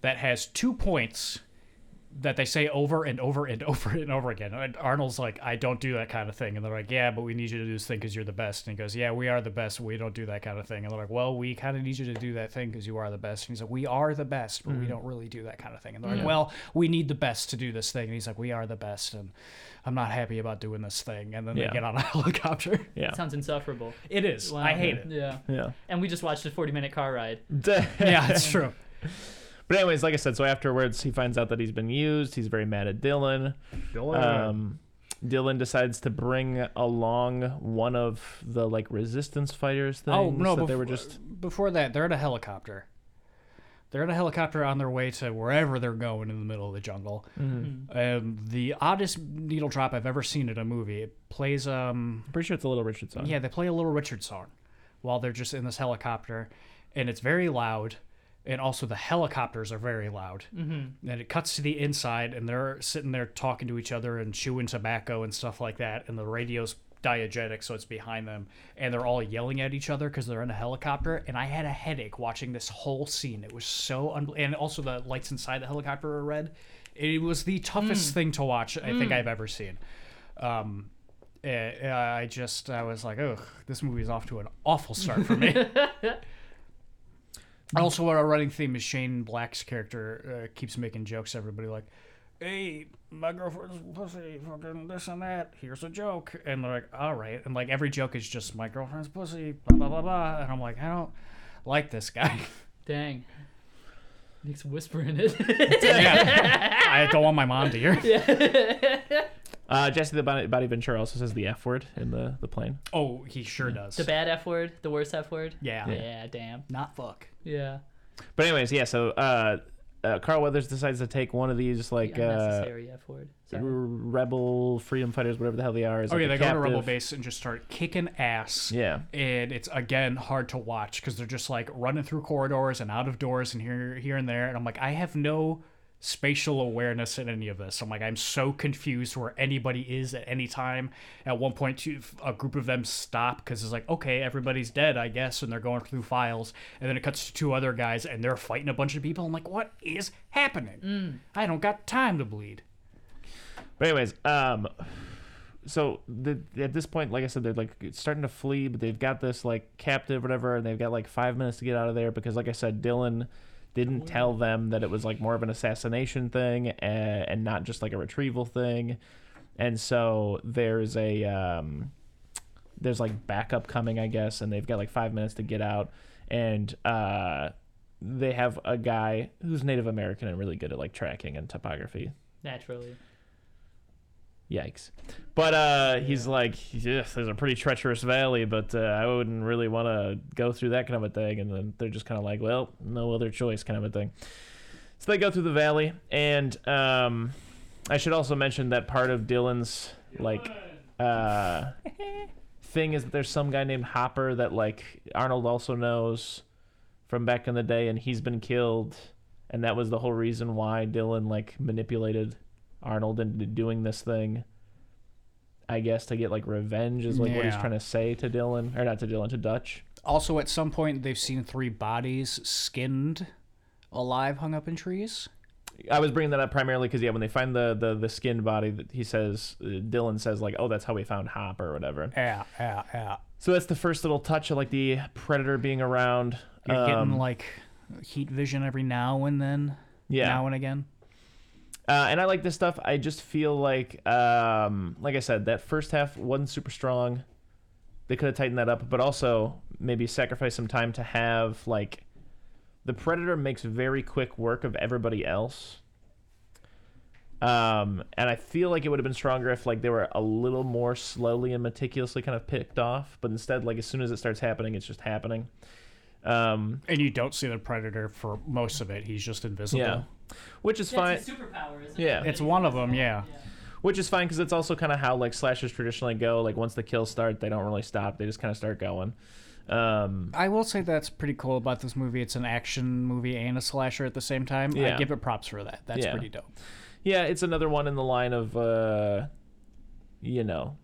that has two points that they say over and over and over and over again. And Arnold's like, I don't do that kind of thing. And they're like, yeah, but we need you to do this thing because you're the best. And he goes, yeah, we are the best. We don't do that kind of thing. And they're like, well, we kind of need you to do that thing because you are the best. And he's like, we are the best, but mm-hmm. we don't really do that kind of thing. And they're yeah. like, well, we need the best to do this thing. And he's like, we are the best. And I'm not happy about doing this thing. And then yeah. they get on a helicopter. Yeah. It sounds insufferable. It is. Wow. I hate it. Yeah. Yeah. And we just watched a forty minute car ride. Yeah, it's true. But anyways, like I said, so afterwards he finds out that he's been used. He's very mad at Dylan. Dylan. Um, Dylan decides to bring along one of the like resistance fighters things. Oh no! That before, they were just before that, they're in a helicopter. They're in a helicopter on their way to wherever they're going in the middle of the jungle. Mm-hmm. Um, the oddest needle drop I've ever seen in a movie. It plays. Um, I'm pretty sure it's a Little Richard song. Yeah, they play a Little Richard song while they're just in this helicopter, and it's very loud. And also the helicopters are very loud. Mm-hmm. And it cuts to the inside, and they're sitting there talking to each other and chewing tobacco and stuff like that. And the radio's diegetic, so it's behind them. And they're all yelling at each other because they're in a helicopter. And I had a headache watching this whole scene. It was so... Un- and also the lights inside the helicopter are red. It was the toughest mm. thing to watch I mm. think I've ever seen. Um, I just... I was like, ugh, this movie's off to an awful start for me. Also, our running theme is Shane Black's character uh, keeps making jokes. Everybody like, "Hey, my girlfriend's pussy, fucking this and that. Here's a joke," and they're like, "All right," and like every joke is just my girlfriend's pussy, blah blah blah blah. And I'm like, I don't like this guy. Dang, Nick's whispering it. Yeah. I don't want my mom to hear. Yeah. Uh, Jesse the Body Ventura also says the F word in the, the plane. Oh, he sure yeah. does. The bad F word, the worst F word. Yeah. yeah. Yeah, damn. Not fuck. Yeah. But anyways, yeah, so uh, uh, Carl Weathers decides to take one of these, like, the unnecessary uh, F word. Sorry. Rebel freedom fighters, whatever the hell they are. Is oh, like yeah, they captive. Go to a rebel base and just start kicking ass. Yeah. And it's, again, hard to watch because they're just, like, running through corridors and out of doors and here, here and there. And I'm like, I have no... spatial awareness in any of this. I'm like, I'm so confused where anybody is at any time. At one point, two, a group of them stop because it's like, okay, everybody's dead, I guess, and they're going through files. And then it cuts to two other guys, and they're fighting a bunch of people. I'm like, what is happening? Mm. I don't got time to bleed. But anyways, um, so the, at this point, like I said, they're like starting to flee, but they've got this like captive, whatever, and they've got like five minutes to get out of there because, like I said, Dylan didn't tell them that it was like more of an assassination thing and, and not just like a retrieval thing. And so there's a um there's like backup coming, I guess, and they've got like five minutes to get out. And uh they have a guy who's Native American and really good at like tracking and topography. Naturally. Yikes. But uh, he's yeah. like, yes, there's a pretty treacherous valley, but uh, I wouldn't really want to go through that kind of a thing. And then they're just kind of like, well, no other choice kind of a thing. So they go through the valley. And um, I should also mention that part of Dylan's, like, uh, thing is that there's some guy named Hopper that, like, Arnold also knows from back in the day, and he's been killed. And that was the whole reason why Dylan, like, manipulated Arnold into doing this thing, I guess, to get like revenge is like yeah. what he's trying to say to Dylan, or not to Dylan, to Dutch. Also, at some point, they've seen three bodies skinned, alive, hung up in trees. I was bringing that up primarily because yeah, when they find the the the skinned body, that he says, uh, Dylan says like, oh, that's how we found Hop or whatever. Yeah, yeah, yeah. So that's the first little touch of like the Predator being around. You're um, getting like heat vision every now and then. Yeah, now and again. Uh, and I like this stuff. I just feel like, um, like I said, that first half wasn't super strong. They could have tightened that up, but also maybe sacrificed some time to have like The Predator makes very quick work of everybody else. Um, and I feel like it would have been stronger if like they were a little more slowly and meticulously kind of picked off. But instead, like as soon as it starts happening, it's just happening. Um, and you don't see the Predator for most of it. He's just invisible. Yeah. Which is fine. It's a superpower, isn't it? Yeah. It's one of them, yeah. yeah. Which is fine because it's also kind of how like slashers traditionally go. Like once the kills start, they don't really stop. They just kind of start going. Um, I will say that's pretty cool about this movie. It's an action movie and a slasher at the same time. Yeah. I give it props for that. That's yeah. pretty dope. Yeah, it's another one in the line of, uh, you know,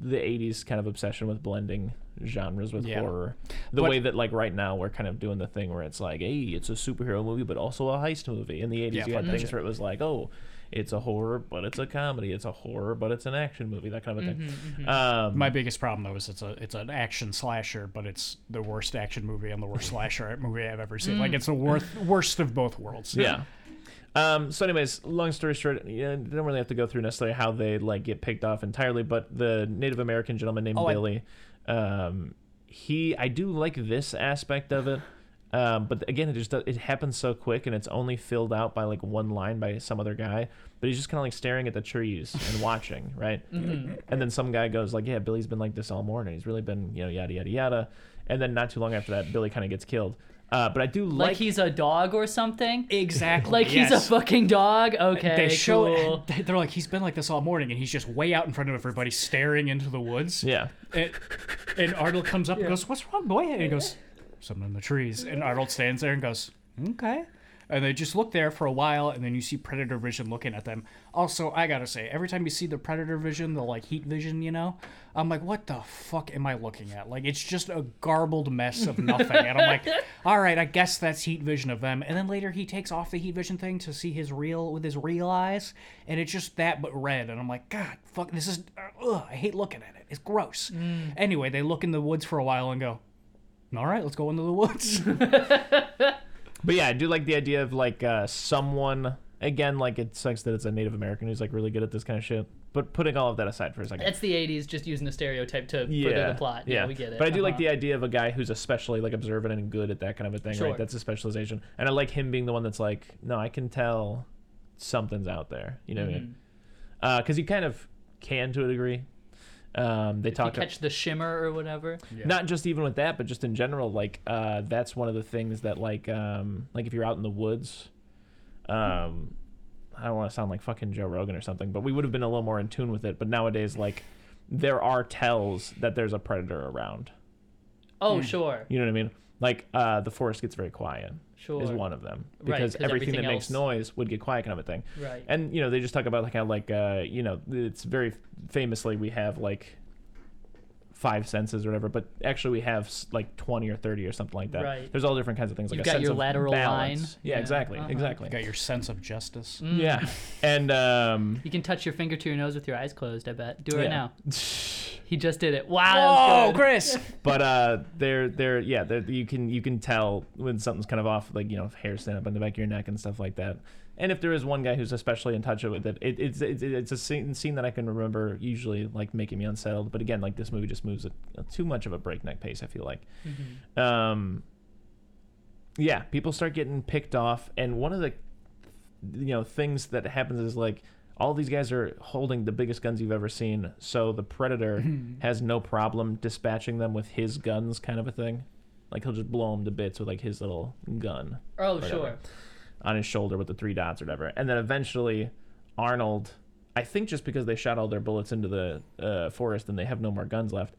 the eighties kind of obsession with blending genres with yeah. horror. The but, way that, like, right now we're kind of doing the thing where it's like, hey, it's a superhero movie but also a heist movie. In the eighties, yeah, you had things it. where it was like, oh, it's a horror but it's a comedy. It's a horror but it's an action movie, that kind of a thing. Mm-hmm, mm-hmm. Um, My biggest problem, though, is it's a it's an action slasher, but it's the worst action movie and the worst slasher movie I've ever seen. Mm. Like, it's the wor- worst of both worlds. Yeah. Um, so anyways, long story short, you know, they don't really have to go through necessarily how they like get picked off entirely, but the Native American gentleman named oh, Billy, I... um, he, I do like this aspect of it. Um, but again, it just, it happens so quick and it's only filled out by like one line by some other guy, but he's just kind of like staring at the trees and watching. Right. Mm-hmm. And then some guy goes like, yeah, Billy's been like this all morning. He's really been, you know, yada, yada, yada. And then not too long after that, Billy kind of gets killed. Uh, but I do like... Like he's a dog or something? Exactly. Like yes. he's a fucking dog? Okay, they show, cool. They're like, he's been like this all morning, and he's just way out in front of everybody staring into the woods. Yeah. And, and Arnold comes up yeah. and goes, what's wrong, boy? And he goes, something in the trees. And Arnold stands there and goes, okay. And they just look there for a while, and then you see Predator Vision looking at them. Also, I gotta say, every time you see the Predator Vision, the, like, heat vision, you know, I'm like, what the fuck am I looking at? Like, it's just a garbled mess of nothing. And I'm like, all right, I guess that's heat vision of them. And then later he takes off the heat vision thing to see his real, with his real eyes, and it's just that but red. And I'm like, God, fuck, this is, uh, ugh, I hate looking at it. It's gross. Mm. Anyway, they look in the woods for a while and go, all right, let's go into the woods. But yeah, I do like the idea of like uh, someone, again, like it sucks that it's a Native American who's like really good at this kind of shit. But putting all of that aside for a second. That's the eighties, just using a stereotype to yeah, further the plot. Yeah. yeah, we get it. But I do uh-huh. like the idea of a guy who's especially like observant and good at that kind of a thing, sure. right? That's a specialization. And I like him being the one that's like, no, I can tell something's out there. You know mm-hmm. what I mean? Uh, 'cause you kind of can to a degree. Um, they if talk you catch a, the shimmer or whatever. Yeah. Not just even with that, but just in general, like uh, that's one of the things that like um, like if you're out in the woods, um, I don't want to sound like fucking Joe Rogan or something, but we would have been a little more in tune with it. But nowadays, like there are tells that there's a predator around. Oh mm. sure. You know what I mean? Like uh, the forest gets very quiet. Sure. Is one of them because right, everything, everything that else... makes noise would get quiet, kind of a thing. Right. And you know they just talk about like how like uh, you know it's very famously we have like five senses or whatever, but actually we have like twenty or thirty or something like that. Right. There's all different kinds of things. Like you got a sense your of lateral balance. line. Yeah, yeah. exactly, uh-huh. exactly. You got your sense of justice. Mm. Yeah, and um, you can touch your finger to your nose with your eyes closed. I bet. Do it right yeah. now. He just did it. Wow. Oh, Chris. But uh, they're they're yeah, they're, you can you can tell when something's kind of off, like you know, hair stand up on the back of your neck and stuff like that. And if there is one guy who's especially in touch with it, it it's it's, it's a scene, scene that I can remember usually like making me unsettled. But again, like this movie just moves at too much of a breakneck pace. I feel like, mm-hmm. um, yeah, people start getting picked off, and one of the you know things that happens is like. All these guys are holding the biggest guns you've ever seen, so the Predator has no problem dispatching them with his guns kind of a thing. Like, he'll just blow them to bits with, like, his little gun. Oh, sure. On his shoulder with the three dots or whatever. And then eventually, Arnold, I think just because they shot all their bullets into the uh, forest and they have no more guns left,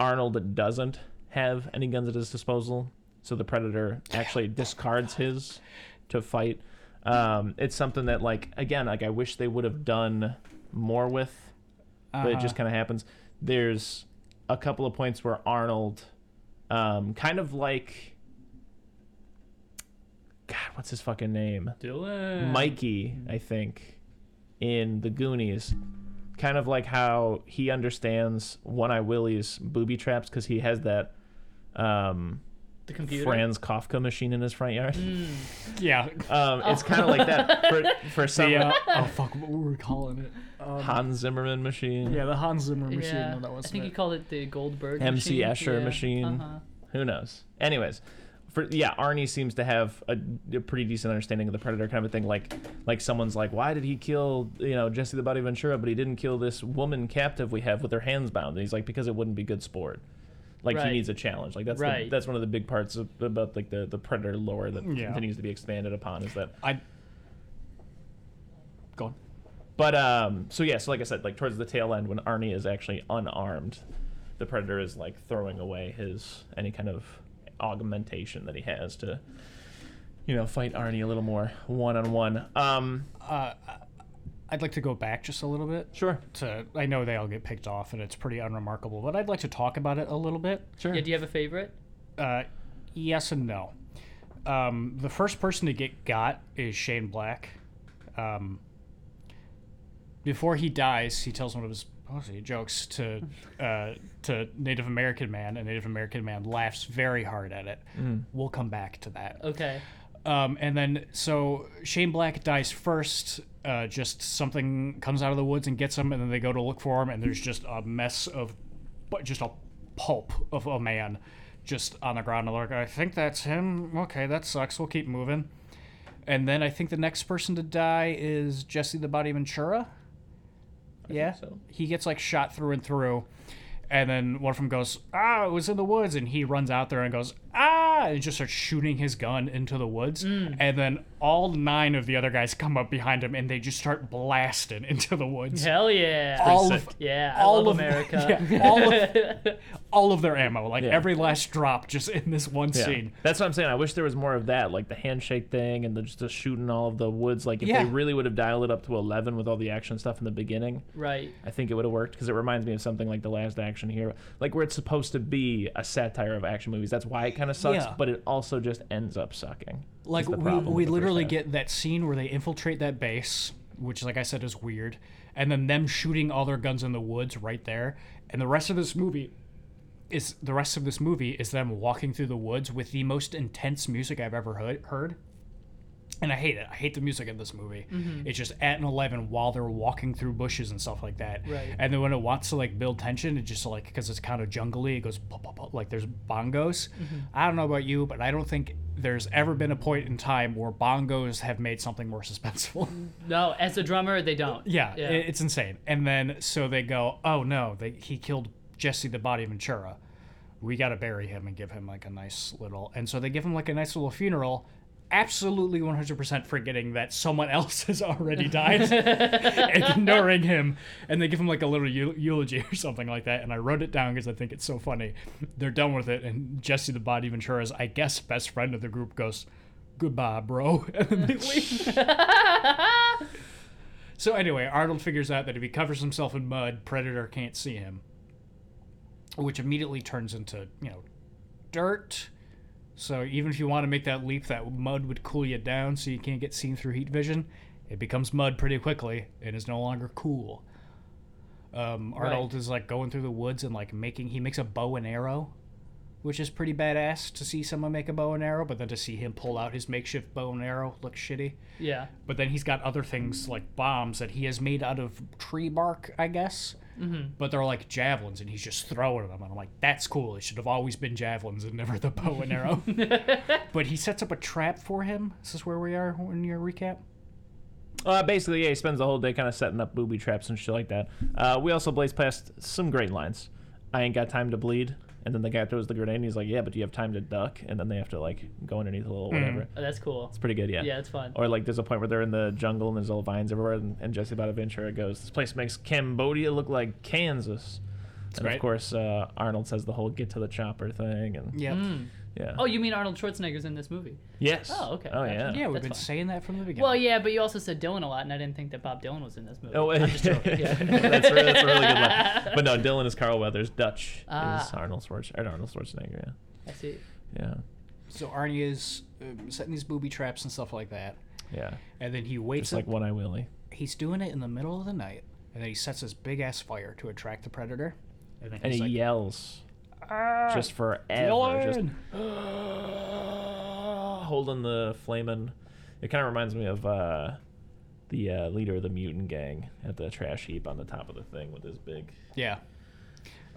Arnold doesn't have any guns at his disposal, so the Predator actually discards his to fight. Um, it's something that, like, again, like I wish they would have done more with, but uh-huh. it just kind of happens. There's a couple of points where Arnold, um, kind of like, God, what's his fucking name? Dylan. Mikey, I think, in The Goonies. Kind of like how he understands One-Eye Willie's booby traps because he has that, um... the computer Franz Kafka machine in his front yard. Mm. Yeah, um, oh. It's kind of like that for for some. Yeah. Oh fuck, what were we calling it? Um, Hans Zimmerman machine. Yeah, the Hans Zimmer machine. Yeah. No, that wasn't I think it. You called it the Goldberg. M C machine. M C Escher yeah. machine. Uh-huh. Who knows? Anyways, for, yeah, Arnie seems to have a, a pretty decent understanding of the Predator kind of a thing. Like, like someone's like, why did he kill, you know, Jesse the Body Ventura, but he didn't kill this woman captive we have with her hands bound? And he's like, because it wouldn't be good sport. Like, right. He needs a challenge. Like, that's right. the, that's one of the big parts of, about, like, the, the Predator lore that yeah. continues to be expanded upon is that... I Go on. But, um, so, yeah, so like I said, like, towards the tail end, when Arnie is actually unarmed, the Predator is, like, throwing away his... any kind of augmentation that he has to, you know, fight Arnie a little more one-on-one. Um, uh, I'd like to go back just a little bit. Sure. To, I know they all get picked off, and it's pretty unremarkable, but I'd like to talk about it a little bit. Sure. Yeah, do you have a favorite? Uh, yes and no. Um, the first person to get got is Shane Black. Um, before he dies, he tells one of his mostly jokes to uh, to Native American man, and Native American man laughs very hard at it. Mm. We'll come back to that. Okay. Um, and then, so Shane Black dies first. Uh, just something comes out of the woods and gets him, and then they go to look for him, and there's just a mess of, just a pulp of a man just on the ground. And they're like, I think that's him. Okay, that sucks. We'll keep moving. And then I think the next person to die is Jesse the Body Ventura. I yeah, so. He gets, like, shot through and through. And then one of them goes, ah, it was in the woods. And he runs out there and goes, ah, and just starts shooting his gun into the woods. Mm. And then all nine of the other guys come up behind him, and they just start blasting into the woods. Hell yeah. All of, yeah, all I love of, America. Yeah, all, of, all of their ammo, like yeah. every last drop just in this one yeah. scene. That's what I'm saying. I wish there was more of that, like the handshake thing and the, just the shooting all of the woods. Like if yeah. they really would have dialed it up to eleven with all the action stuff in the beginning, right? I think it would have worked, because it reminds me of something like The Last Action Here, like where it's supposed to be a satire of action movies. That's why it kind of sucks, yeah. but it also just ends up sucking. Like we, we literally get that scene where they infiltrate that base, which, like I said, is weird, and then them shooting all their guns in the woods right there. And the rest of this movie is the rest of this movie is them walking through the woods with the most intense music I've ever heard. And I hate it. I hate the music in this movie. Mm-hmm. It's just at an eleven while they're walking through bushes and stuff like that. Right. And then when it wants to, like, build tension, it just, like, because it's kind of jungly, it goes, bah, bah, bah, like, there's bongos. Mm-hmm. I don't know about you, but I don't think there's ever been a point in time where bongos have made something more suspenseful. No, as a drummer, they don't. Yeah, yeah. It's insane. And then, so they go, oh, no, they, he killed Jesse the Body Ventura. We got to bury him and give him, like, a nice little... And so they give him, like, a nice little funeral... absolutely one hundred percent forgetting that someone else has already died and ignoring him, and they give him like a little eul- eulogy or something like that. And I wrote it down because I think it's so funny. They're done with it, and Jesse the Body Ventura's, I guess, best friend of the group goes, goodbye, bro, and then they leave. So anyway, Arnold figures out that if he covers himself in mud, Predator can't see him, which immediately turns into, you know, dirt. So even if you want to make that leap, that mud would cool you down so you can't get seen through heat vision. It becomes mud pretty quickly and is no longer cool. Um, Arnold right. is, like, going through the woods and, like, making... He makes a bow and arrow, which is pretty badass to see someone make a bow and arrow, but then to see him pull out his makeshift bow and arrow looks shitty. Yeah. But then he's got other things, like bombs that he has made out of tree bark, I guess. Mm-hmm. But they're like javelins, and he's just throwing them. And I'm like, that's cool. It should have always been javelins and never the bow and arrow. But he sets up a trap for him. Is this where we are in your recap? Uh, basically, yeah, he spends the whole day kind of setting up booby traps and shit like that. Uh, we also blaze past some great lines. I ain't got time to bleed. And then the guy throws the grenade, and he's like, yeah, but do you have time to duck? And then they have to, like, go underneath a little whatever. Mm. Oh, that's cool. It's pretty good, yeah. Yeah, it's fun. Or, like, there's a point where they're in the jungle, and there's little vines everywhere, and, and Jesse Bonaventura goes, this place makes Cambodia look like Kansas. That's and, right. of course, uh, Arnold says the whole get to the chopper thing. And yep. mm. Yeah. Oh, you mean Arnold Schwarzenegger's in this movie? Yes. Oh, okay. Oh, yeah. Yeah, we've that's been fun. saying that from the beginning. Well, yeah, but you also said Dylan a lot, and I didn't think that Bob Dylan was in this movie. Oh, I'm just joking. Yeah. that's, really, that's a really good one. But no, Dylan is Carl Weathers. Dutch ah. is Arnold Schwarzenegger. Arnold Schwarzenegger, yeah. I see. Yeah. So Arnie is um, setting these booby traps and stuff like that. Yeah. And then he waits. Just like One Eye Willie. He's doing it in the middle of the night, and then he sets this big-ass fire to attract the Predator. And, then and he like, yells. Just forever, just holding the flamin'. It kind of reminds me of uh, the uh, leader of the mutant gang at the trash heap on the top of the thing with his big. Yeah.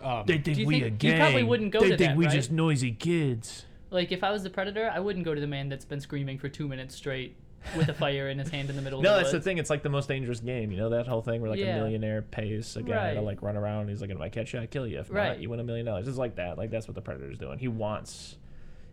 Um, they think we think a gang. You probably wouldn't go they to that. They think we right? just noisy kids. Like, if I was the Predator, I wouldn't go to the man that's been screaming for two minutes straight with a fire in his hand in the middle no, of the No, that's woods. The thing. It's like the most dangerous game. You know that whole thing where, like, yeah. a millionaire pays a guy right. to, like, run around and he's like, if I catch you, I kill you. If right. not, you win a million dollars. It's like that. Like, that's what the Predator's doing. He wants...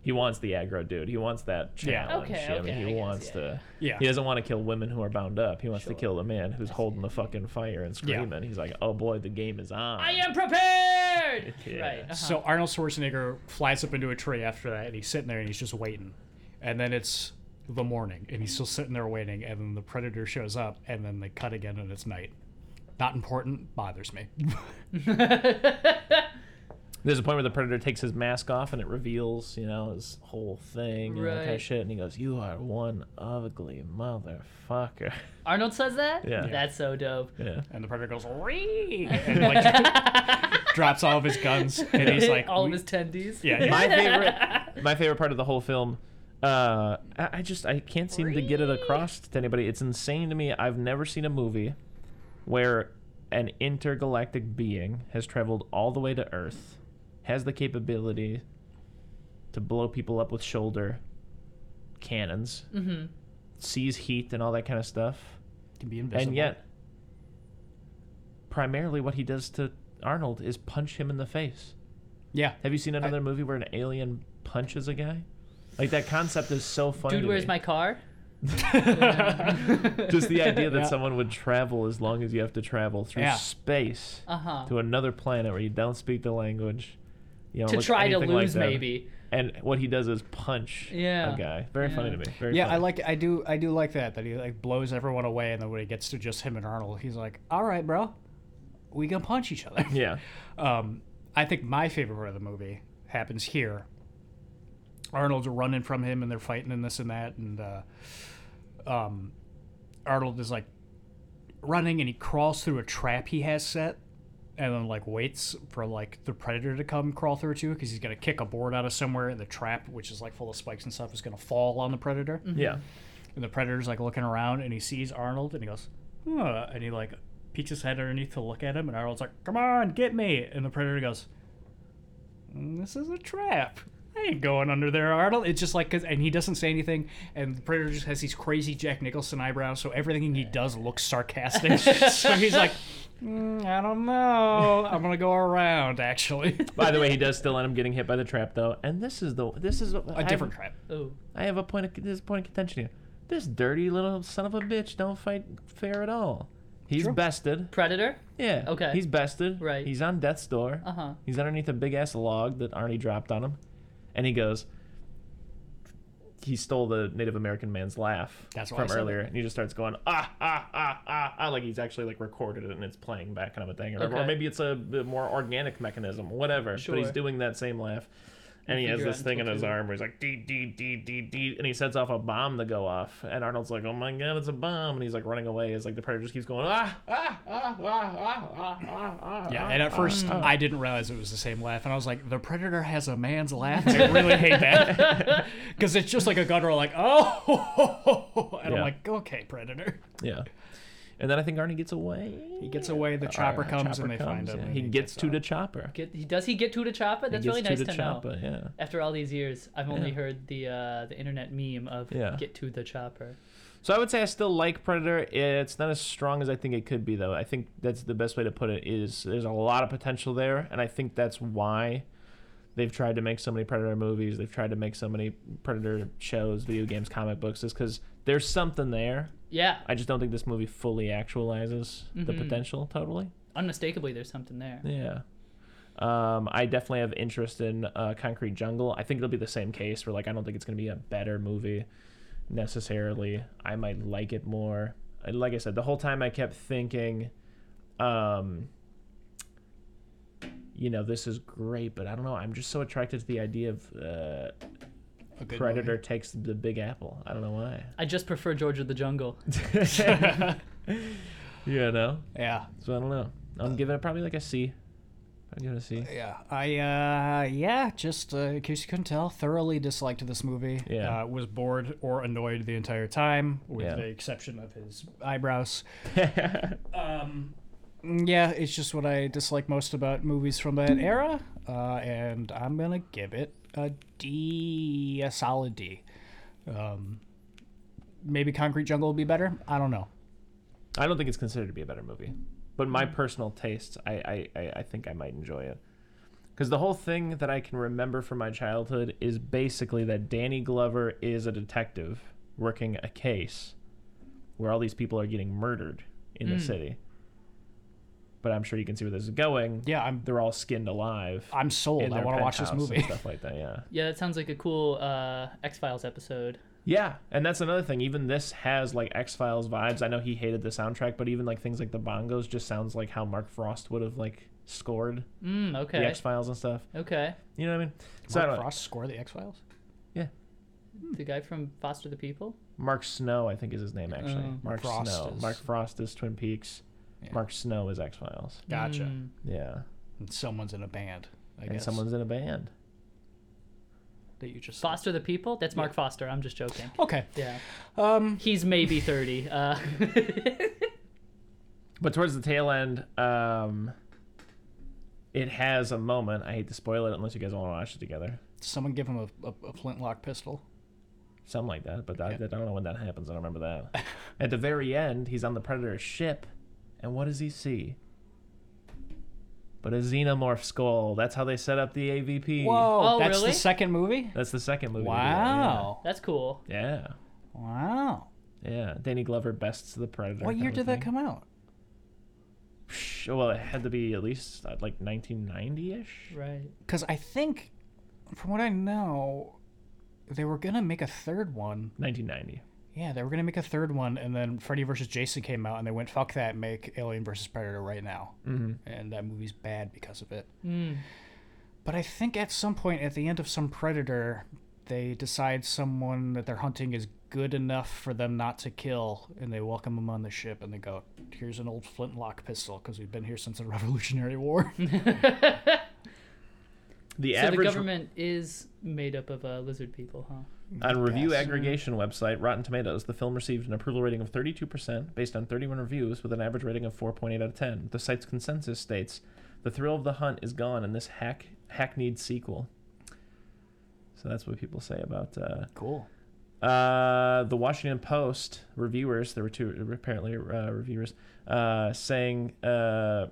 He wants the aggro dude. He wants that challenge. Yeah. Okay, I mean, okay, he I wants guess, yeah, to. Yeah. He doesn't want to kill women who are bound up. He wants sure. to kill the man who's holding the fucking fire and screaming. Yeah. He's like, oh boy, the game is on. I am prepared! Yeah. Right. Uh-huh. So Arnold Schwarzenegger flies up into a tree after that, and he's sitting there and he's just waiting. And then it's the morning, and he's still sitting there waiting, and then the Predator shows up, and then they cut again, and it's night. Not important, bothers me. There's a point where the Predator takes his mask off and it reveals, you know, his whole thing and right. that kind of shit. And he goes, you are one ugly motherfucker. Arnold says that? Yeah. That's so dope. Yeah. And the Predator goes, wee! And like, drops all of his guns. And he's like, all of his tendies. Yeah. My favorite, my favorite part of the whole film. Uh, I, I just, I can't seem Wee! to get it across to anybody. It's insane to me. I've never seen a movie where an intergalactic being has traveled all the way to Earth, has the capability to blow people up with shoulder cannons, mm-hmm. sees heat and all that kind of stuff. Can be invisible. And yet, primarily what he does to Arnold is punch him in the face. Yeah. Have you seen another I... movie where an alien punches a guy? Like, that concept is so funny. Dude, where's me. my car? Just the idea that yeah. someone would travel as long as you have to travel through yeah. space uh-huh. to another planet where you don't speak the language. You know, to try to lose, like, maybe. And what he does is punch yeah. a guy. Very yeah. funny to me. Very yeah, funny. I like. I do. I do like that. That he, like, blows everyone away, and then when it gets to just him and Arnold, he's like, "All right, bro, we gonna punch each other." Yeah. um, I think my favorite part of the movie happens here. Arnold's running from him, and they're fighting and this and that, and uh, um, Arnold is like running, and he crawls through a trap he has set. And then, like, waits for, like, the Predator to come crawl through too, because he's going to kick a board out of somewhere, and the trap, which is, like, full of spikes and stuff, is going to fall on the Predator. Mm-hmm. Yeah. And the Predator's, like, looking around, and he sees Arnold, and he goes, huh, and he, like, peeks his head underneath to look at him, and Arnold's like, come on, get me! And the Predator goes, this is a trap. I ain't going under there, Arnold. It's just like, cause, and he doesn't say anything, and the Predator just has these crazy Jack Nicholson eyebrows, so everything he does looks sarcastic. So he's like, mm, I don't know. I'm gonna go around, actually. By the way, he does still end up getting hit by the trap, though. And this is the this is a I different have, trap. Ooh. I have a point of this is a point of contention here. This dirty little son of a bitch don't fight fair at all. He's True. bested. Predator? Yeah. Okay. He's bested. Right. He's on death's door. Uh huh. He's underneath a big ass log that Arnie dropped on him. And he goes, he stole the Native American man's laugh That's from earlier. And he just starts going, ah, ah, ah, ah, ah, like he's actually, like, recorded it and it's playing back kind of a thing. Or, okay. or maybe it's a, a more organic mechanism, whatever. Sure. But he's doing that same laugh. And he has this thing in his arm where he's like, dee, dee, dee, dee, dee. And he sets off a bomb to go off. And Arnold's like, oh my God, it's a bomb. And he's like running away. It's like the Predator just keeps going, ah, ah, ah, ah, ah, ah, ah. Yeah, and at first I didn't realize it was the same laugh. And I was like, the Predator has a man's laugh? I really hate that. Because it's just like a guttural, like, oh. And I'm like, okay, Predator. Yeah. And then I think Arnie gets away. He gets away. The chopper right, comes chopper and they comes, find him. Yeah. He, he gets, gets to the chopper. Get, he, does he get to the chopper? That's really nice to, to chopper, know. Yeah. After all these years, I've only yeah. heard the uh, the internet meme of yeah. get to the chopper. So I would say I still like Predator. It's not as strong as I think it could be, though. I think that's the best way to put it. Is there's a lot of potential there, and I think that's why they've tried to make so many Predator movies. They've tried to make so many Predator shows, video games, comic books, is because there's something there. Yeah. I just don't think this movie fully actualizes mm-hmm. the potential totally. Unmistakably, there's something there. Yeah. Um, I definitely have interest in uh, Concrete Jungle. I think it'll be the same case where, like, I don't think it's going to be a better movie necessarily. I might like it more. Like I said, the whole time I kept thinking, um, you know, this is great, but I don't know. I'm just so attracted to the idea of... Uh, Predator movie. Takes the Big Apple. I don't know why. I just prefer George of the Jungle. You know? Yeah. So I don't know. I'm uh, giving it probably like a C. I'd give it a C. Yeah. I, uh, yeah, just uh, in case you couldn't tell, thoroughly disliked this movie. Yeah. Uh, was bored or annoyed the entire time, with yeah. the exception of his eyebrows. um, yeah, it's just what I dislike most about movies from that era, uh, and I'm going to give it a D, a solid D. Um, maybe Concrete Jungle would be better. I don't know. I don't think it's considered to be a better movie, but my personal taste, I I, I think I might enjoy it. Because the whole thing that I can remember from my childhood is basically that Danny Glover is a detective working a case where all these people are getting murdered in mm. the city. But I'm sure you can see where this is going. Yeah, I'm, they're all skinned alive. I'm sold. I want to watch this movie. Stuff like that, yeah. Yeah, that sounds like a cool uh, X-Files episode. Yeah, and that's another thing. Even this has like X-Files vibes. I know he hated the soundtrack, but even like things like the bongos just sounds like how Mark Frost would have like scored mm, okay. the X-Files and stuff. Okay. You know what I mean? So Mark I Frost scored the X-Files? Yeah. The guy from Foster the People? Mark Snow, I think is his name, actually. Uh, Mark Frost Snow. Is... Mark Frost is Twin Peaks. Yeah. Mark Snow is X-Files. Gotcha. Mm. Yeah. And someone's in a band, I and guess. And someone's in a band. That you just Foster the People? That's Mark yeah. Foster. I'm just joking. Okay. Yeah. Um, he's maybe thirty. Uh. But towards the tail end, um, it has a moment. I hate to spoil it unless you guys want to watch it together. Someone give him a, a, a flintlock pistol. Something like that, but okay. I, I don't know when that happens. I don't remember that. At the very end, he's on the Predator's ship, and what does he see? But a xenomorph skull. That's how they set up the A V P. Whoa, oh, that's really? The second movie? That's the second movie. Wow. Yeah. That's cool. Yeah. Wow. Yeah. Danny Glover bests the Predator. What year did that come out? Well, it had to be at least like nineteen ninety-ish. Right. Because I think, from what I know, they were going to make a third one. nineteen ninety. Yeah, they were going to make a third one, and then Freddy versus. Jason came out, and they went, fuck that, make Alien versus. Predator right now. Mm-hmm. And that movie's bad because of it. Mm. But I think at some point, at the end of some Predator, they decide someone that they're hunting is good enough for them not to kill, and they welcome them on the ship, and they go, here's an old flintlock pistol, because we've been here since the Revolutionary War. The so average... the government is made up of uh, lizard people, huh? On review yes. aggregation website Rotten Tomatoes, the film received an approval rating of thirty-two percent based on thirty-one reviews with an average rating of four point eight out of ten. The site's consensus states, the thrill of the hunt is gone in this hack hackneyed sequel. So that's what people say about... Uh, cool. Uh, the Washington Post reviewers, there were two apparently uh, reviewers, uh, saying... Uh,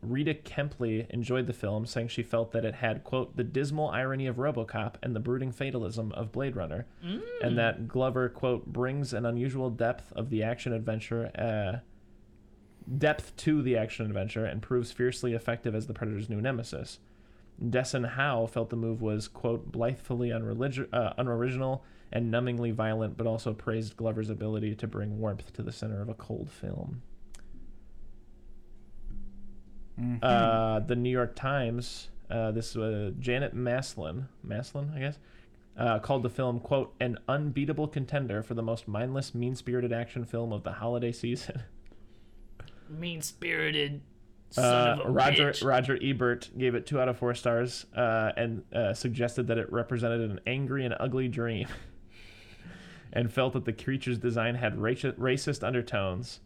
Rita Kempley enjoyed the film, saying she felt that it had, quote, the dismal irony of RoboCop and the brooding fatalism of Blade Runner, mm. and that Glover, quote, brings an unusual depth of the action-adventure, uh, depth to the action-adventure, and proves fiercely effective as the Predator's new nemesis. Desson Howe felt the move was, quote, blithely unrelig- uh, unoriginal and numbingly violent, but also praised Glover's ability to bring warmth to the center of a cold film. Mm-hmm. Uh, the New York Times, uh, this was uh, Janet Maslin, Maslin, I guess, uh, called the film, quote, an unbeatable contender for the most mindless, mean-spirited action film of the holiday season. Mean-spirited son uh, of a Roger, bitch. Roger Ebert gave it two out of four stars uh, and uh, suggested that it represented an angry and ugly dream and felt that the creature's design had rac- racist undertones,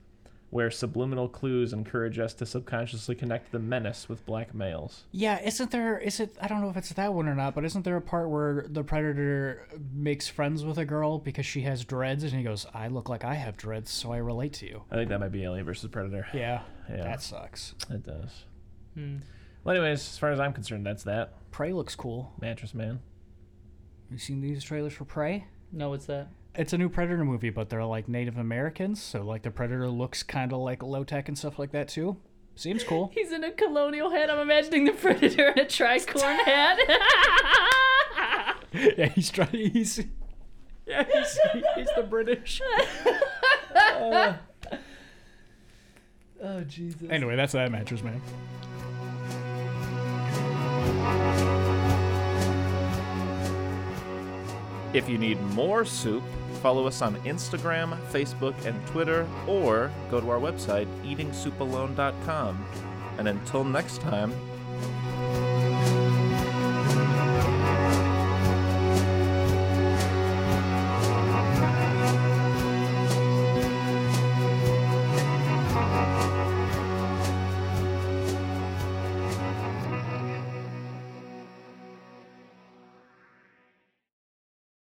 where subliminal clues encourage us to subconsciously connect the menace with black males. Yeah, isn't there, is it, I don't know if it's that one or not, but isn't there a part where the Predator makes friends with a girl because she has dreads, and he goes, I look like I have dreads, so I relate to you. I think that might be Alien versus Predator. Yeah, yeah. That sucks. It does. Hmm. Well, anyways, as far as I'm concerned, that's that. Prey looks cool. Mattress Man. Have you seen these trailers for Prey? No, what's that? It's a new Predator movie, but they're like Native Americans, so like the Predator looks kind of like low tech and stuff like that too. Seems cool. He's in a colonial hat. I'm imagining the Predator in a tricorn hat. yeah, he's trying. He's yeah, he's, he's the British. uh, oh Jesus. Anyway, that's that Mattress Man. If you need more soup, follow us on Instagram, Facebook, and Twitter, or go to our website, eating soup alone dot com. And until next time...